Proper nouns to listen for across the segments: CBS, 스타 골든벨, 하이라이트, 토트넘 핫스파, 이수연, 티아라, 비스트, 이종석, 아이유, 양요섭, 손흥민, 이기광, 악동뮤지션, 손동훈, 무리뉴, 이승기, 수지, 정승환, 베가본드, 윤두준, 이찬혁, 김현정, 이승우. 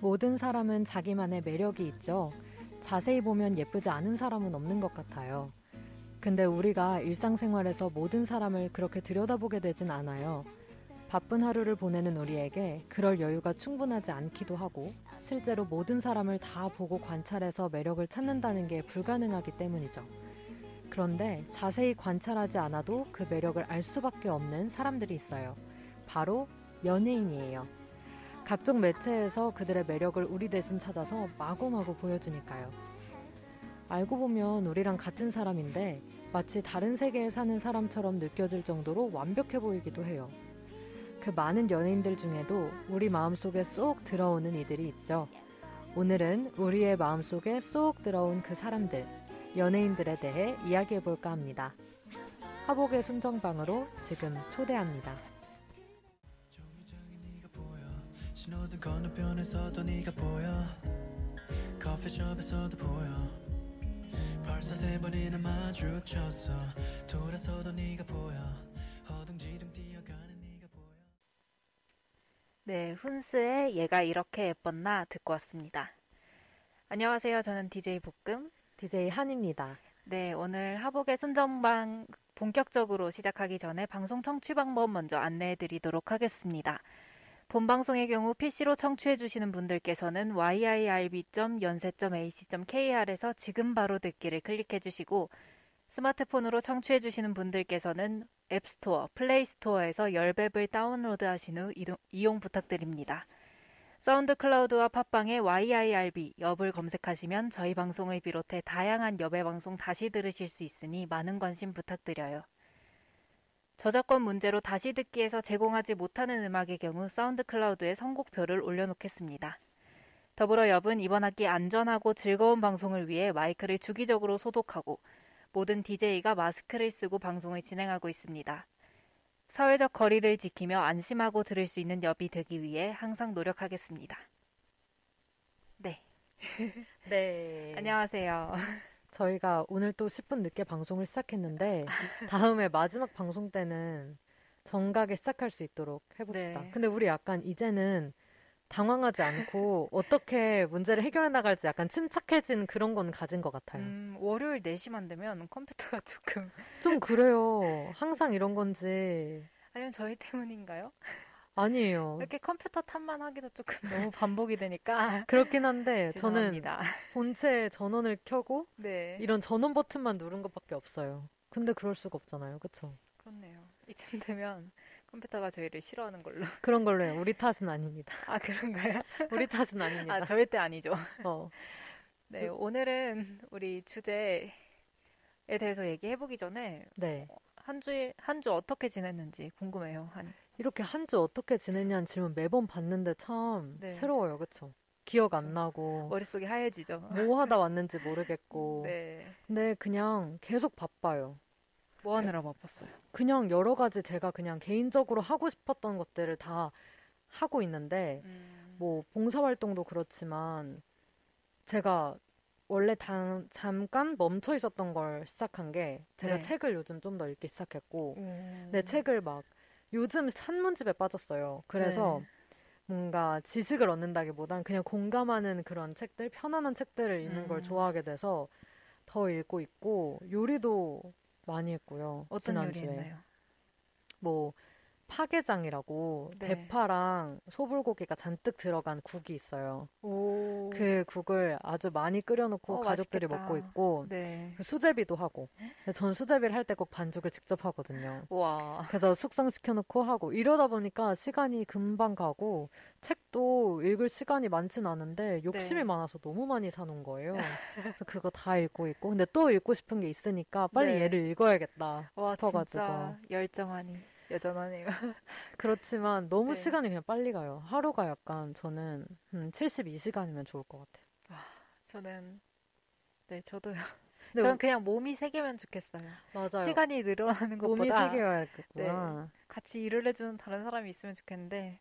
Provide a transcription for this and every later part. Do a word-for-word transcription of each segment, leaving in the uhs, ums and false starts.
모든 사람은 자기만의 매력이 있죠. 자세히 보면 예쁘지 않은 사람은 없는 것 같아요. 근데 우리가 일상생활에서 모든 사람을 그렇게 들여다보게 되진 않아요. 바쁜 하루를 보내는 우리에게 그럴 여유가 충분하지 않기도 하고, 실제로 모든 사람을 다 보고 관찰해서 매력을 찾는다는 게 불가능하기 때문이죠. 그런데 자세히 관찰하지 않아도 그 매력을 알 수밖에 없는 사람들이 있어요. 바로 연예인이에요. 각종 매체에서 그들의 매력을 우리 대신 찾아서 마구마구 보여주니까요. 알고 보면 우리랑 같은 사람인데 마치 다른 세계에 사는 사람처럼 느껴질 정도로 완벽해 보이기도 해요. 그 많은 연예인들 중에도 우리 마음속에 쏙 들어오는 이들이 있죠. 오늘은 우리의 마음속에 쏙 들어온 그 사람들, 연예인들에 대해 이야기해볼까 합니다. 하복의 순정방으로 지금 초대합니다. 신호등 건너편에서도 네가 보여, 커피숍에서도 보여, 벌써 세 번이나 마주쳤어, 돌아서도 네가 보여, 허둥지둥 뛰어가는 네가 보여. 네, 훈스의 얘가 이렇게 예뻤나 듣고 왔습니다. 안녕하세요, 저는 디제이 볶음, 디제이 한입니다. 네, 오늘 하복의 순정방 본격적으로 시작하기 전에 방송 청취 방법 먼저 안내해드리도록 하겠습니다. 본 방송의 경우 피씨로 청취해주시는 분들께서는 와이아이알비 점 연세 점 에이씨 점 케이알에서 지금 바로 듣기를 클릭해주시고, 스마트폰으로 청취해주시는 분들께서는 앱스토어, 플레이스토어에서 열앱을 다운로드하신 후 이동, 이용 부탁드립니다. 사운드 클라우드와 팟빵에 와이아이알비, 엽을 검색하시면 저희 방송을 비롯해 다양한 엽의 방송 다시 들으실 수 있으니 많은 관심 부탁드려요. 저작권 문제로 다시 듣기에서 제공하지 못하는 음악의 경우 사운드 클라우드에 선곡표를 올려놓겠습니다. 더불어 엽은 이번 학기 안전하고 즐거운 방송을 위해 마이크를 주기적으로 소독하고 모든 디제이가 마스크를 쓰고 방송을 진행하고 있습니다. 사회적 거리를 지키며 안심하고 들을 수 있는 엽이 되기 위해 항상 노력하겠습니다. 네. 네. 안녕하세요. 저희가 오늘 또 십 분 늦게 방송을 시작했는데 다음에 마지막 방송 때는 정각에 시작할 수 있도록 해봅시다. 네. 근데 우리 약간 이제는 당황하지 않고 어떻게 문제를 해결해 나갈지 약간 침착해진 그런 건 가진 것 같아요. 음, 월요일 네 시만 되면 컴퓨터가 조금... 좀 그래요. 항상 이런 건지... 아니면 저희 때문인가요? 아니에요. 이렇게 컴퓨터 탓만 하기도 조금 너무 반복이 되니까 그렇긴 한데 저는 본체 전원을 켜고 네. 이런 전원 버튼만 누른 것밖에 없어요. 근데 그럴 수가 없잖아요. 그렇죠? 그렇네요. 이쯤 되면 컴퓨터가 저희를 싫어하는 걸로. 그런 걸로 해요. 우리 탓은 아닙니다. 아, 그런가요? 우리 탓은 아닙니다. 아, 절대 아니죠. 어. 네, 오늘은 우리 주제에 대해서 얘기해보기 전에 네. 한 주, 한 주 어떻게 지냈는지 궁금해요. 한. 이렇게 한 주 어떻게 지냈냐는 질문 매번 받는데 참 네. 새로워요. 그렇죠? 기억 그쵸. 안 나고. 머릿속이 하얘지죠. 뭐 하다 왔는지 모르겠고. 네. 근데 그냥 계속 바빠요. 뭐 하느라 바빴어요? 그냥 여러 가지 제가 그냥 개인적으로 하고 싶었던 것들을 다 하고 있는데 음. 뭐 봉사활동도 그렇지만 제가 원래 당, 잠깐 멈춰 있었던 걸 시작한 게 제가 네. 책을 요즘 좀 더 읽기 시작했고 음. 내 책을 막 요즘 산문집에 빠졌어요. 그래서 네. 뭔가 지식을 얻는다기보단 그냥 공감하는 그런 책들, 편안한 책들을 읽는 음. 걸 좋아하게 돼서 더 읽고 있고, 요리도 많이 했고요. 어떤 지난주에. 요리 했나요? 뭐 파게장이라고 네. 대파랑 소불고기가 잔뜩 들어간 국이 있어요. 오. 그 국을 아주 많이 끓여놓고 오, 가족들이 맛있겠다. 먹고 있고 네. 수제비도 하고, 전 수제비를 할 때 꼭 반죽을 직접 하거든요. 우와. 그래서 숙성시켜놓고 하고 이러다 보니까 시간이 금방 가고 책도 읽을 시간이 많진 않은데 욕심이 네. 많아서 너무 많이 사놓은 거예요. 그래서 그거 다 읽고 있고, 근데 또 읽고 싶은 게 있으니까 빨리 네. 얘를 읽어야겠다 와, 싶어가지고. 진짜 열정하니 여전하네요. 그렇지만 너무 네. 시간이 그냥 빨리 가요. 하루가 약간 저는 음, 칠십이 시간이면 좋을 것 같아요. 아, 저는 네 저도요. 네, 저는 그냥 몸이 세 개면 좋겠어요. 맞아요. 시간이 늘어나는 것보다 몸이 세 개여야겠구나. 네, 같이 일을 해주는 다른 사람이 있으면 좋겠는데,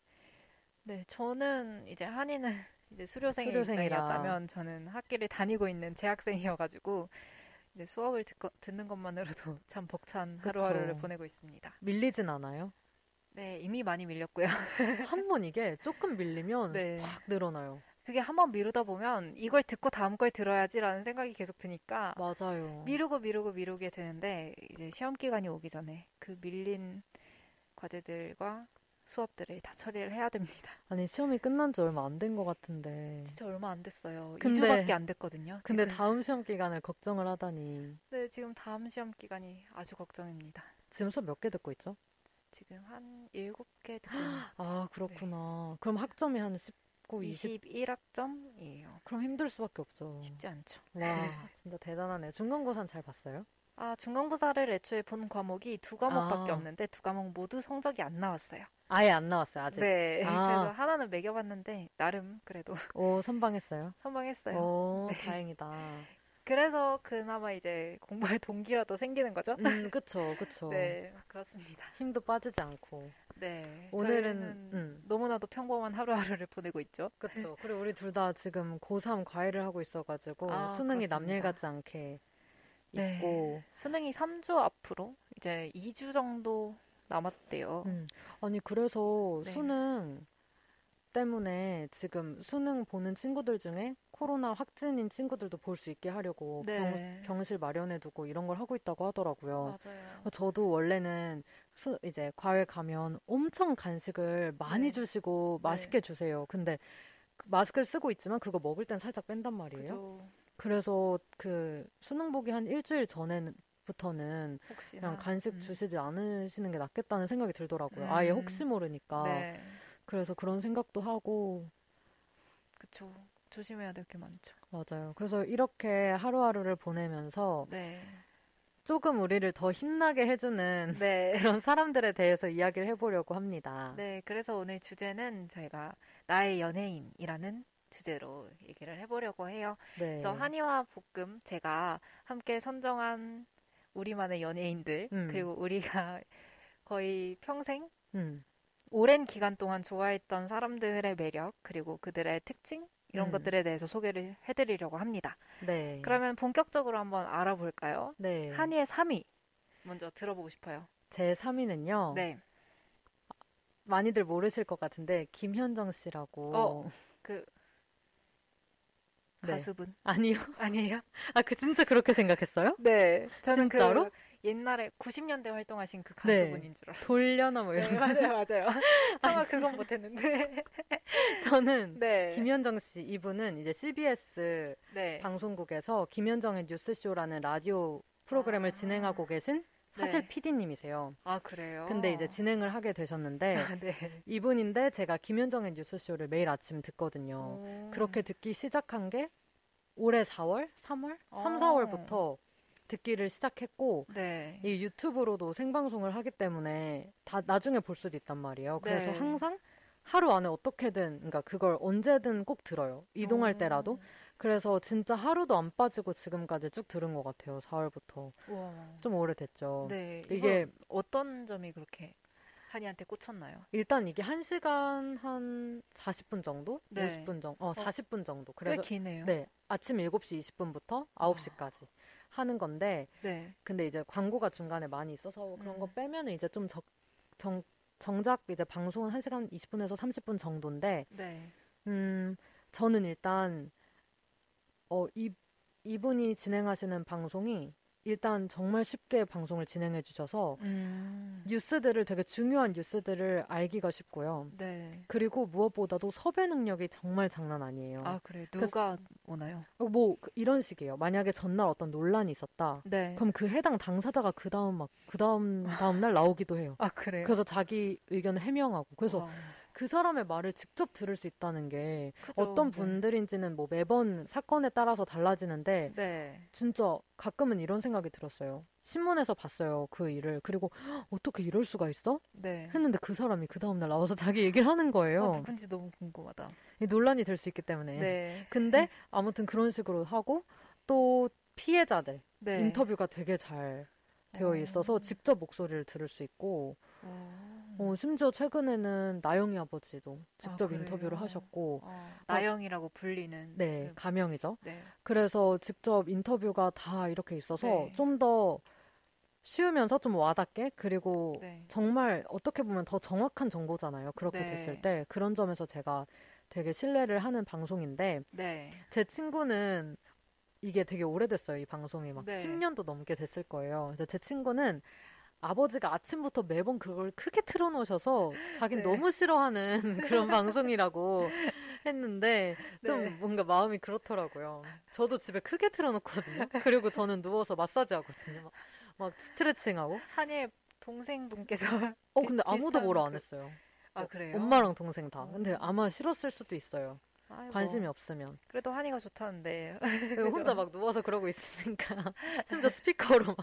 네 저는 이제 한이는 이제 수료생의 수료생이라. 입장이었다면 저는 학기를 다니고 있는 재학생이어가지고. 네, 수업을 듣고, 듣는 것만으로도 참 벅찬 그쵸. 하루하루를 보내고 있습니다. 밀리진 않아요? 네, 이미 많이 밀렸고요. 한 번 이게 조금 밀리면 네. 확 늘어나요. 그게 한번 미루다 보면 이걸 듣고 다음 걸 들어야지라는 생각이 계속 드니까 맞아요. 미루고 미루고 미루게 되는데 이제 시험 기간이 오기 전에 그 밀린 과제들과 수업들을 다 처리를 해야 됩니다. 아니 시험이 끝난 지 얼마 안 된 것 같은데 진짜 얼마 안 됐어요. 근데, 이 주밖에 안 됐거든요. 근데 지금. 다음 시험 기간을 걱정을 하다니. 네, 지금 다음 시험 기간이 아주 걱정입니다. 지금 수업 몇 개 듣고 있죠? 지금 한 일곱 개 듣고 있습니다. 아 그렇구나. 네. 그럼 학점이 한 십구, 이십... 이십일 학점이에요. 그럼 힘들 수밖에 없죠. 쉽지 않죠. 와 진짜 대단하네요. 중간고사는 잘 봤어요? 아 중간고사를 애초에 본 과목이 두 과목밖에 아. 없는데 두 과목 모두 성적이 안 나왔어요. 아예 안 나왔어요, 아직? 네. 아. 그래서 하나는 매겨봤는데, 나름 그래도. 오, 선방했어요? 선방했어요. 오, 네. 다행이다. 그래서 그나마 이제 공부할 동기라도 생기는 거죠? 음, 그쵸, 그쵸. 네, 그렇습니다. 힘도 빠지지 않고. 네. 오늘은 음. 너무나도 평범한 하루하루를 보내고 있죠. 그쵸. 그리고 우리 둘 다 지금 고삼 과외를 하고 있어가지고, 아, 수능이 남일 같지 않게 네. 있고. 수능이 삼 주 앞으로, 이제 이 주 정도 남았대요. 음. 아니 그래서 네. 수능 때문에 지금 수능 보는 친구들 중에 코로나 확진인 친구들도 볼 수 있게 하려고 네. 병, 병실 마련해두고 이런 걸 하고 있다고 하더라고요. 맞아요. 저도 원래는 수, 이제 과외 가면 엄청 간식을 많이 네. 주시고 맛있게 네. 주세요. 근데 마스크를 쓰고 있지만 그거 먹을 땐 살짝 뺀단 말이에요. 그죠. 그래서 그 수능 보기 한 일주일 전에는 부터는 그냥 간식 음. 주시지 않으시는 게 낫겠다는 생각이 들더라고요. 음. 아예 혹시 모르니까. 네. 그래서 그런 생각도 하고. 그쵸. 조심해야 될 게 많죠. 맞아요. 그래서 이렇게 하루하루를 보내면서 네. 조금 우리를 더 힘나게 해주는 네. 그런 사람들에 대해서 이야기를 해보려고 합니다. 네. 그래서 오늘 주제는 저희가 나의 연예인이라는 주제로 얘기를 해보려고 해요. 네. 그래서 한이와 볶음 제가 함께 선정한 우리만의 연예인들 음. 그리고 우리가 거의 평생 음. 오랜 기간 동안 좋아했던 사람들의 매력 그리고 그들의 특징 이런 음. 것들에 대해서 소개를 해드리려고 합니다. 네. 그러면 본격적으로 한번 알아볼까요? 네. 한이의 삼 위 먼저 들어보고 싶어요. 제 삼 위는요. 네. 많이들 모르실 것 같은데 김현정 씨라고. 어, 그 네. 가수분? 아니요. 아니에요? 아, 그 진짜 그렇게 생각했어요? 네. 저는 진짜로? 그 옛날에 구십 년대 활동하신 그 가수분인 네. 줄 알았어요. 돌려나 뭐 이런 거. 네, 맞아요. 맞아요. 아마 그건 못했는데. 저는 네. 김현정 씨, 이분은 이제 씨비에스 네. 방송국에서 김현정의 뉴스쇼라는 라디오 프로그램을 아. 진행하고 계신 사실 네. 피디님이세요. 아, 그래요? 근데 이제 진행을 하게 되셨는데 아, 네. 이분인데 제가 김현정의 뉴스쇼를 매일 아침 듣거든요. 오. 그렇게 듣기 시작한 게 올해 사월, 삼월? 아. 삼, 사월부터 듣기를 시작했고 네. 이 유튜브로도 생방송을 하기 때문에 다 나중에 볼 수도 있단 말이에요. 그래서 네. 항상 하루 안에 어떻게든 그러니까 그걸 언제든 꼭 들어요. 이동할 오. 때라도. 그래서 진짜 하루도 안 빠지고 지금까지 쭉 들은 것 같아요. 사월부터. 우와. 좀 오래됐죠. 네, 이게 어떤 점이 그렇게 한이한테 꽂혔나요? 일단 이게 한 시간 한 사십 분 정도? 네. 오십 분 정도? 어, 사십 분 정도. 그래서, 꽤 기네요. 네, 아침 일곱 시 이십 분부터 아홉 시까지 와. 하는 건데 네. 근데 이제 광고가 중간에 많이 있어서 그런 음. 거 빼면 이제 좀 적, 정, 정작 이제 방송은 한 시간 이십 분에서 삼십 분 정도인데 네. 음, 저는 일단 어, 이, 이분이 진행하시는 방송이 일단 정말 쉽게 방송을 진행해 주셔서 음. 뉴스들을 되게 중요한 뉴스들을 알기가 쉽고요. 네. 그리고 무엇보다도 섭외 능력이 정말 장난 아니에요. 아, 그래요? 누가 그래서, 오나요? 뭐 이런 식이에요. 만약에 전날 어떤 논란이 있었다. 네. 그럼 그 해당 당사자가 그 다음 막 그 다음 다음 날 나오기도 해요. 아, 그래요? 그래서 자기 의견을 해명하고. 그래서 와. 그 사람의 말을 직접 들을 수 있다는 게 그죠, 어떤 분들인지는 뭐 매번 사건에 따라서 달라지는데 네. 진짜 가끔은 이런 생각이 들었어요. 신문에서 봤어요. 그 일을. 그리고 어떻게 이럴 수가 있어? 네. 했는데 그 사람이 그 다음날 나와서 자기 얘기를 하는 거예요. 아, 누군지 너무 궁금하다. 논란이 될 수 있기 때문에. 네. 근데 아무튼 그런 식으로 하고 또 피해자들 네. 인터뷰가 되게 잘 되어 있어서 오. 직접 목소리를 들을 수 있고 오. 어, 심지어 최근에는 나영이 아버지도 직접 아, 인터뷰를 하셨고 어, 나영이라고 불리는 네 그... 가명이죠. 네. 그래서 직접 인터뷰가 다 이렇게 있어서 네. 좀 더 쉬우면서 좀 와닿게 그리고 네. 정말 어떻게 보면 더 정확한 정보잖아요. 그렇게 네. 됐을 때 그런 점에서 제가 되게 신뢰를 하는 방송인데 네. 제 친구는 이게 되게 오래됐어요. 이 방송이 막 네. 십 년도 넘게 됐을 거예요. 그래서 제 친구는 아버지가 아침부터 매번 그걸 크게 틀어놓으셔서 자기는 네. 너무 싫어하는 그런 방송이라고 했는데 좀 네. 뭔가 마음이 그렇더라고요. 저도 집에 크게 틀어놓거든요. 그리고 저는 누워서 마사지 하거든요. 막, 막 스트레칭하고. 한예 동생분께서 어 근데 아무도 뭐라 안 했어요. 아 그래요? 어, 엄마랑 동생 다. 근데 아마 싫었을 수도 있어요. 아이고, 관심이 없으면. 그래도 한이가 좋다는데. 혼자 막 누워서 그러고 있으니까. 심지어 스피커로 막.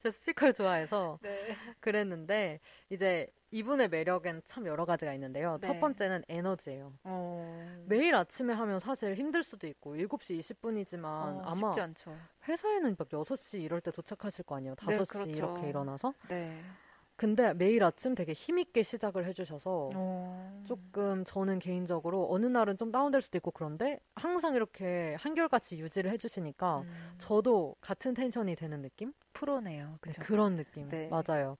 저 스피커를 좋아해서 네. 그랬는데 이제 이분의 매력은 참 여러 가지가 있는데요. 네. 첫 번째는 에너지예요. 어... 매일 아침에 하면 사실 힘들 수도 있고 일곱 시 이십 분이지만 어, 아마 쉽지 않죠. 회사에는 막 여섯 시 이럴 때 도착하실 거 아니에요. 다섯 시 네, 그렇죠. 이렇게 일어나서. 네. 근데 매일 아침 되게 힘있게 시작을 해주셔서 어... 조금 저는 개인적으로 어느 날은 좀 다운될 수도 있고 그런데 항상 이렇게 한결같이 유지를 해주시니까 음... 저도 같은 텐션이 되는 느낌? 프로네요. 그쵸? 네, 그런 느낌. 네. 맞아요.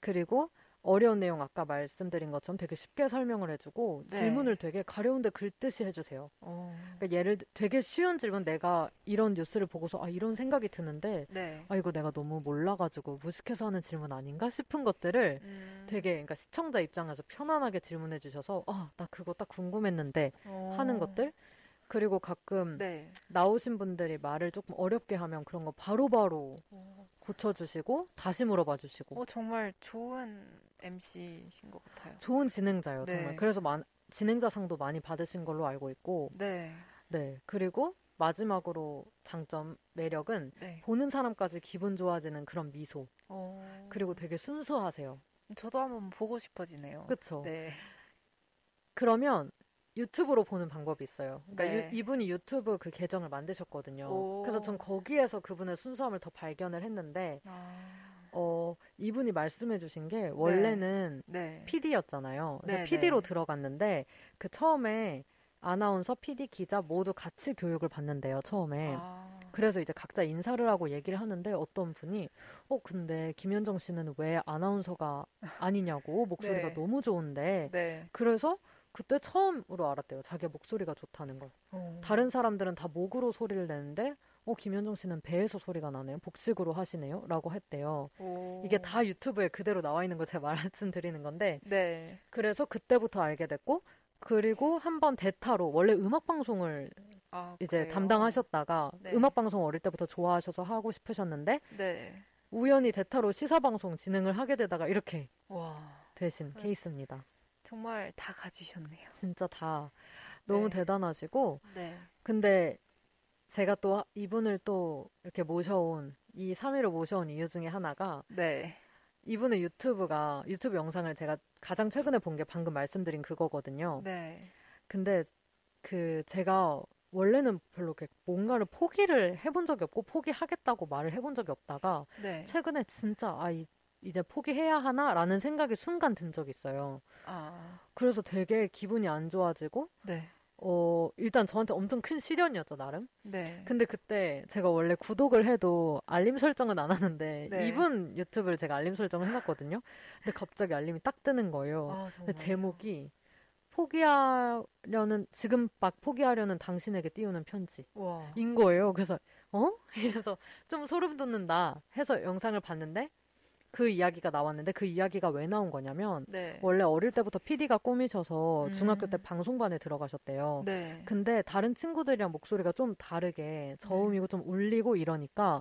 그리고 어려운 내용 아까 말씀드린 것처럼 되게 쉽게 설명을 해주고 네. 질문을 되게 가려운데 긁듯이 해주세요. 어... 그러니까 예를 들어 되게 쉬운 질문 내가 이런 뉴스를 보고서 아 이런 생각이 드는데 네. 아 이거 내가 너무 몰라가지고 무식해서 하는 질문 아닌가 싶은 것들을 음... 되게 그러니까 시청자 입장에서 편안하게 질문해 주셔서 아 나 그거 딱 궁금했는데 어... 하는 것들 그리고 가끔 네. 나오신 분들이 말을 조금 어렵게 하면 그런 거 바로바로 어... 고쳐주시고 다시 물어봐주시고 어, 정말 좋은 엠씨이신 것 같아요. 좋은 진행자예요. 네. 정말. 그래서 마, 진행자상도 많이 받으신 걸로 알고 있고 네. 네. 그리고 마지막으로 장점, 매력은 네. 보는 사람까지 기분 좋아지는 그런 미소. 어... 그리고 되게 순수하세요. 저도 한번 보고 싶어지네요. 그쵸? 네. 그러면 유튜브로 보는 방법이 있어요. 그러니까 네. 유, 이분이 유튜브 그 계정을 만드셨거든요. 오. 그래서 전 거기에서 그분의 순수함을 더 발견을 했는데 아. 어, 이분이 말씀해 주신 게 원래는 네. 네. 피디였잖아요. 그래서 네, 피디로 네. 들어갔는데 그 처음에 아나운서, 피디, 기자 모두 같이 교육을 받는데요. 처음에. 아. 그래서 이제 각자 인사를 하고 얘기를 하는데 어떤 분이 어 근데 김현정 씨는 왜 아나운서가 아니냐고 목소리가 네. 너무 좋은데 네. 그래서 그때 처음으로 알았대요. 자기가 목소리가 좋다는 걸. 어. 다른 사람들은 다 목으로 소리를 내는데 어 김현정 씨는 배에서 소리가 나네요. 복식으로 하시네요. 라고 했대요. 오. 이게 다 유튜브에 그대로 나와 있는 거 제가 말씀드리는 건데 네. 그래서 그때부터 알게 됐고 그리고 한번 대타로 원래 음악방송을 아, 이제 그래요? 담당하셨다가 네. 음악방송 어릴 때부터 좋아하셔서 하고 싶으셨는데 네. 우연히 대타로 시사방송 진행을 하게 되다가 이렇게 와. 되신 네. 케이스입니다. 정말 다 가지셨네요. 진짜 다. 너무 네. 대단하시고 네. 근데 제가 또 이분을 또 이렇게 모셔온 이 삼 위로 모셔온 이유 중에 하나가 네. 이분의 유튜브가 유튜브 영상을 제가 가장 최근에 본 게 방금 말씀드린 그거거든요. 네. 근데 그 제가 원래는 별로 뭔가를 포기를 해본 적이 없고 포기하겠다고 말을 해본 적이 없다가 네. 최근에 진짜 아 이 이제 포기해야 하나라는 생각이 순간 든 적이 있어요. 아. 그래서 되게 기분이 안 좋아지고 네. 어, 일단 저한테 엄청 큰 시련이었죠, 나름. 네. 근데 그때 제가 원래 구독을 해도 알림 설정은 안 하는데 네. 이분 유튜브를 제가 알림 설정을 해놨거든요. 근데 갑자기 알림이 딱 뜨는 거예요. 아, 근데 제목이 포기하려는 지금 막 포기하려는 당신에게 띄우는 편지 와. 인 거예요. 그래서 어? 이래서 좀 소름 돋는다 해서 영상을 봤는데 그 이야기가 나왔는데 그 이야기가 왜 나온 거냐면 네. 원래 어릴 때부터 피디가 꿈이셔서 음. 중학교 때 방송반에 들어가셨대요. 네. 근데 다른 친구들이랑 목소리가 좀 다르게 저음이고 네. 좀 울리고 이러니까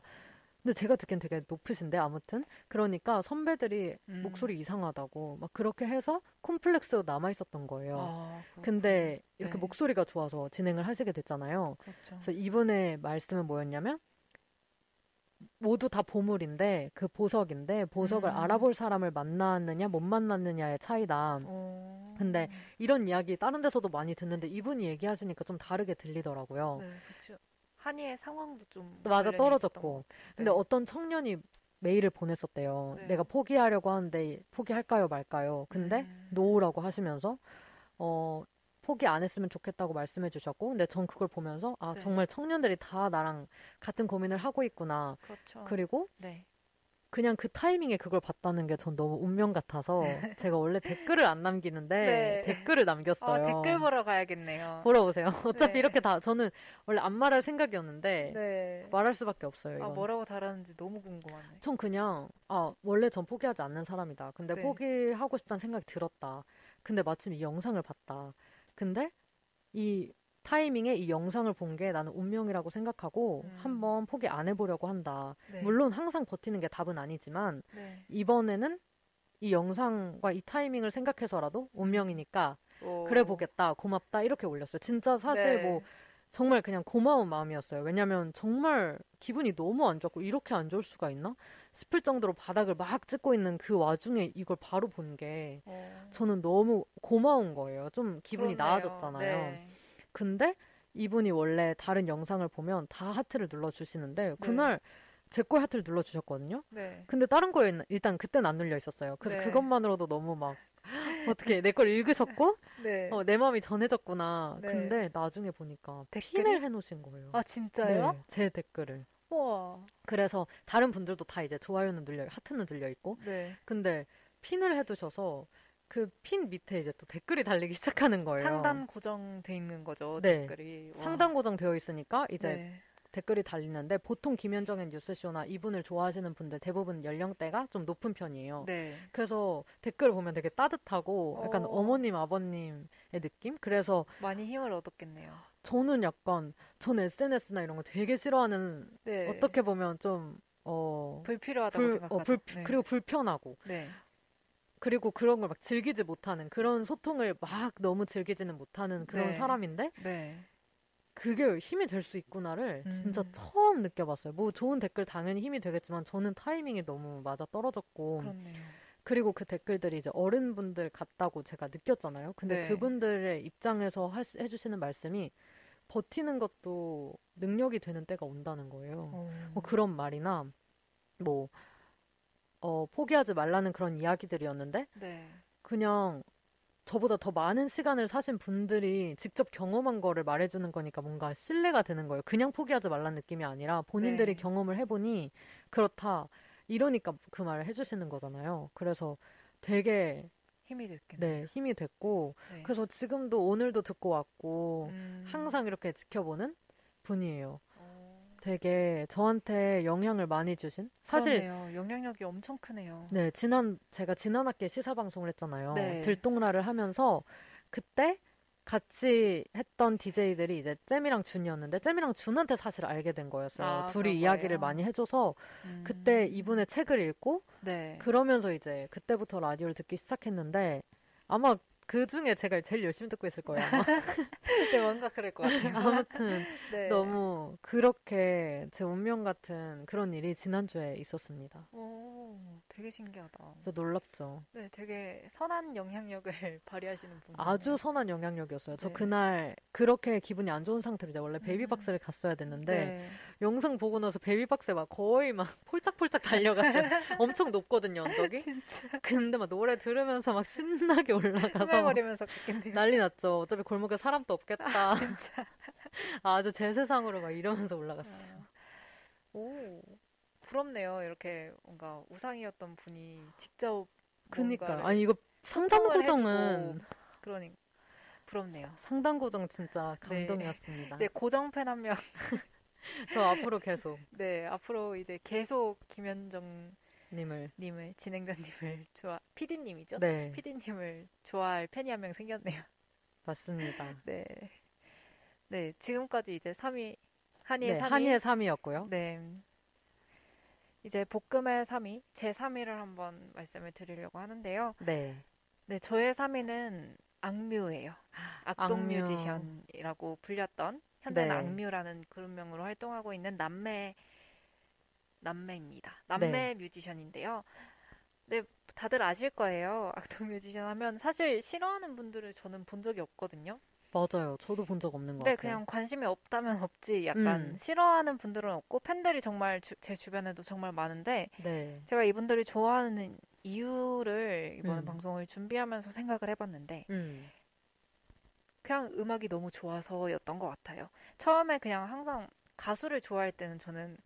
근데 제가 듣기엔 되게 높으신데 아무튼 그러니까 선배들이 음. 목소리 이상하다고 막 그렇게 해서 콤플렉스로 남아있었던 거예요. 아, 근데 이렇게 네. 목소리가 좋아서 진행을 하시게 됐잖아요. 그렇죠. 그래서 이분의 말씀은 뭐였냐면 모두 다 보물인데 그 보석인데 보석을 음. 알아볼 사람을 만났느냐 못 만났느냐의 차이다. 오. 근데 이런 이야기 다른 데서도 많이 듣는데 이분이 얘기하시니까 좀 다르게 들리더라고요. 네, 그렇죠. 한이의 상황도 좀 맞아 떨어졌고 네. 근데 어떤 청년이 메일을 보냈었대요. 네. 내가 포기하려고 하는데 포기할까요 말까요? 근데 음. 노우라고 하시면서 어 포기 안 했으면 좋겠다고 말씀해 주셨고 근데 전 그걸 보면서 아 네. 정말 청년들이 다 나랑 같은 고민을 하고 있구나. 그렇죠. 그리고 네. 그냥 그 타이밍에 그걸 봤다는 게 전 너무 운명 같아서 제가 원래 댓글을 안 남기는데 네. 댓글을 남겼어요. 어, 댓글 보러 가야겠네요. 보러 오세요. 어차피 네. 이렇게 다 저는 원래 안 말할 생각이었는데 네. 말할 수밖에 없어요. 이건. 아, 뭐라고 달았는지 너무 궁금하네. 전 그냥 아 원래 전 포기하지 않는 사람이다. 근데 네. 포기하고 싶다는 생각이 들었다. 근데 마침 이 영상을 봤다. 근데 이 타이밍에 이 영상을 본 게 나는 운명이라고 생각하고 음. 한번 포기 안 해보려고 한다. 네. 물론 항상 버티는 게 답은 아니지만 네. 이번에는 이 영상과 이 타이밍을 생각해서라도 운명이니까 오. 그래 보겠다. 고맙다. 이렇게 올렸어요. 진짜 사실 네. 뭐 정말 그냥 고마운 마음이었어요. 왜냐면 정말 기분이 너무 안 좋고 이렇게 안 좋을 수가 있나? 싶을 정도로 바닥을 막 찍고 있는 그 와중에 이걸 바로 본 게 저는 너무 고마운 거예요. 좀 기분이 그러네요. 나아졌잖아요. 네. 근데 이분이 원래 다른 영상을 보면 다 하트를 눌러주시는데 그날 네. 제 거에 하트를 눌러주셨거든요. 네. 근데 다른 거에 일단 그때는 안 눌려 있었어요. 그래서 네. 그것만으로도 너무 막 어떻게 내 걸 읽으셨고 네. 어, 내 마음이 전해졌구나. 네. 근데 나중에 보니까 댓글이? 핀을 해놓으신 거예요. 아 진짜요? 네, 제 댓글을. 우와. 그래서 다른 분들도 다 이제 좋아요는 눌려, 하트는 눌려 있고. 네. 근데 핀을 해두셔서 그 핀 밑에 이제 또 댓글이 달리기 시작하는 거예요. 상단 고정돼 있는 거죠. 네. 댓글이. 와. 상단 고정되어 있으니까 이제. 네. 댓글이 달리는데 보통 김현정의 뉴스쇼나 이분을 좋아하시는 분들 대부분 연령대가 좀 높은 편이에요. 네. 그래서 댓글을 보면 되게 따뜻하고 약간 오. 어머님, 아버님의 느낌? 그래서 많이 힘을 얻었겠네요. 저는 약간 전 에스엔에스나 이런 거 되게 싫어하는 네. 어떻게 보면 좀 어, 불필요하다고 불, 생각하죠. 어, 불, 네. 그리고 불편하고 네. 그리고 그런 걸 막 즐기지 못하는 그런 소통을 막 너무 즐기지는 못하는 그런 네. 사람인데 네. 그게 힘이 될 수 있구나를 음. 진짜 처음 느껴봤어요. 뭐 좋은 댓글 당연히 힘이 되겠지만 저는 타이밍이 너무 맞아 떨어졌고 그렇네요. 그리고 그 댓글들이 이제 어른분들 같다고 제가 느꼈잖아요. 근데 네. 그분들의 입장에서 하시, 해주시는 말씀이 버티는 것도 능력이 되는 때가 온다는 거예요. 음. 뭐 그런 말이나 뭐 어, 포기하지 말라는 그런 이야기들이었는데 네. 그냥 저보다 더 많은 시간을 사신 분들이 직접 경험한 거를 말해주는 거니까 뭔가 신뢰가 되는 거예요. 그냥 포기하지 말라는 느낌이 아니라 본인들이 네. 경험을 해보니 그렇다. 이러니까 그 말을 해주시는 거잖아요. 그래서 되게 힘이 됐겠네요. 네, 힘이 됐고 네. 그래서 지금도 오늘도 듣고 왔고 음. 항상 이렇게 지켜보는 분이에요. 되게 저한테 영향을 많이 주신 사실 그러네요. 영향력이 엄청 크네요. 네, 지난 제가 지난 학기에 시사 방송을 했잖아요. 네. 들똥라를 하면서 그때 같이 했던 디제이들이 이제 잼이랑 준이었는데 잼이랑 준한테 사실 알게 된 거였어요. 아, 둘이 이야기를 많이 해줘서 음. 그때 이분의 책을 읽고 네. 그러면서 이제 그때부터 라디오를 듣기 시작했는데 아마 그 중에 제가 제일 열심히 듣고 있을 거예요. 네, 뭔가 그럴 것 같아요. 아무튼 네. 너무 그렇게 제 운명 같은 그런 일이 지난주에 있었습니다. 오, 되게 신기하다. 진짜 놀랍죠. 네, 되게 선한 영향력을 발휘하시는 분. 아주 선한 영향력이었어요. 네. 저 그날 그렇게 기분이 안 좋은 상태로 이제 원래 베이비박스를 갔어야 됐는데 네. 영상 보고 나서 베이비박스에 막 거의 막 폴짝폴짝 달려갔어요. 엄청 높거든요, 언덕이. 진짜. 근데 막 노래 들으면서 막 신나게 올라가서 버리면서 갔겠네요. 난리 났죠. 어차피 골목에 사람도 없겠다. 아, 진짜. 아주 제 세상으로 막 이러면서 올라갔어요. 아. 오, 부럽네요. 이렇게 뭔가 우상이었던 분이 직접 그니까 아니 이거 상단 고정은 그러니 부럽네요. 상단 고정 진짜 감동이었습니다. 네. 이제 고정 팬 한 명. 저 앞으로 계속. 네, 앞으로 이제 계속 김현정. 님을 님을 진행자님을 좋아 피디님이죠? 네. 피디님을 좋아할 팬이 한 명 생겼네요. 맞습니다. 네. 네, 지금까지 이제 삼 위 한이의 네, 삼 위 한이의 삼 위였고요. 네. 이제 복금의 삼 위, 제 삼 위를 한번 말씀을 드리려고 하는데요. 네. 네, 저의 삼 위는 악뮤예요. 악동뮤지션이라고 불렸던 현재는 네. 악뮤라는 그룹명으로 활동하고 있는 남매 남매입니다. 남매 네. 뮤지션인데요. 네, 다들 아실 거예요. 악동 뮤지션 하면 사실 싫어하는 분들을 저는 본 적이 없거든요. 맞아요. 저도 본 적 없는 것 네, 같아요. 네, 그냥 관심이 없다면 없지. 약간 음. 싫어하는 분들은 없고 팬들이 정말 주, 제 주변에도 정말 많은데 네. 제가 이분들이 좋아하는 이유를 이번 음. 방송을 준비하면서 생각을 해봤는데 음. 그냥 음악이 너무 좋아서였던 것 같아요. 처음에 그냥 항상 가수를 좋아할 때는 저는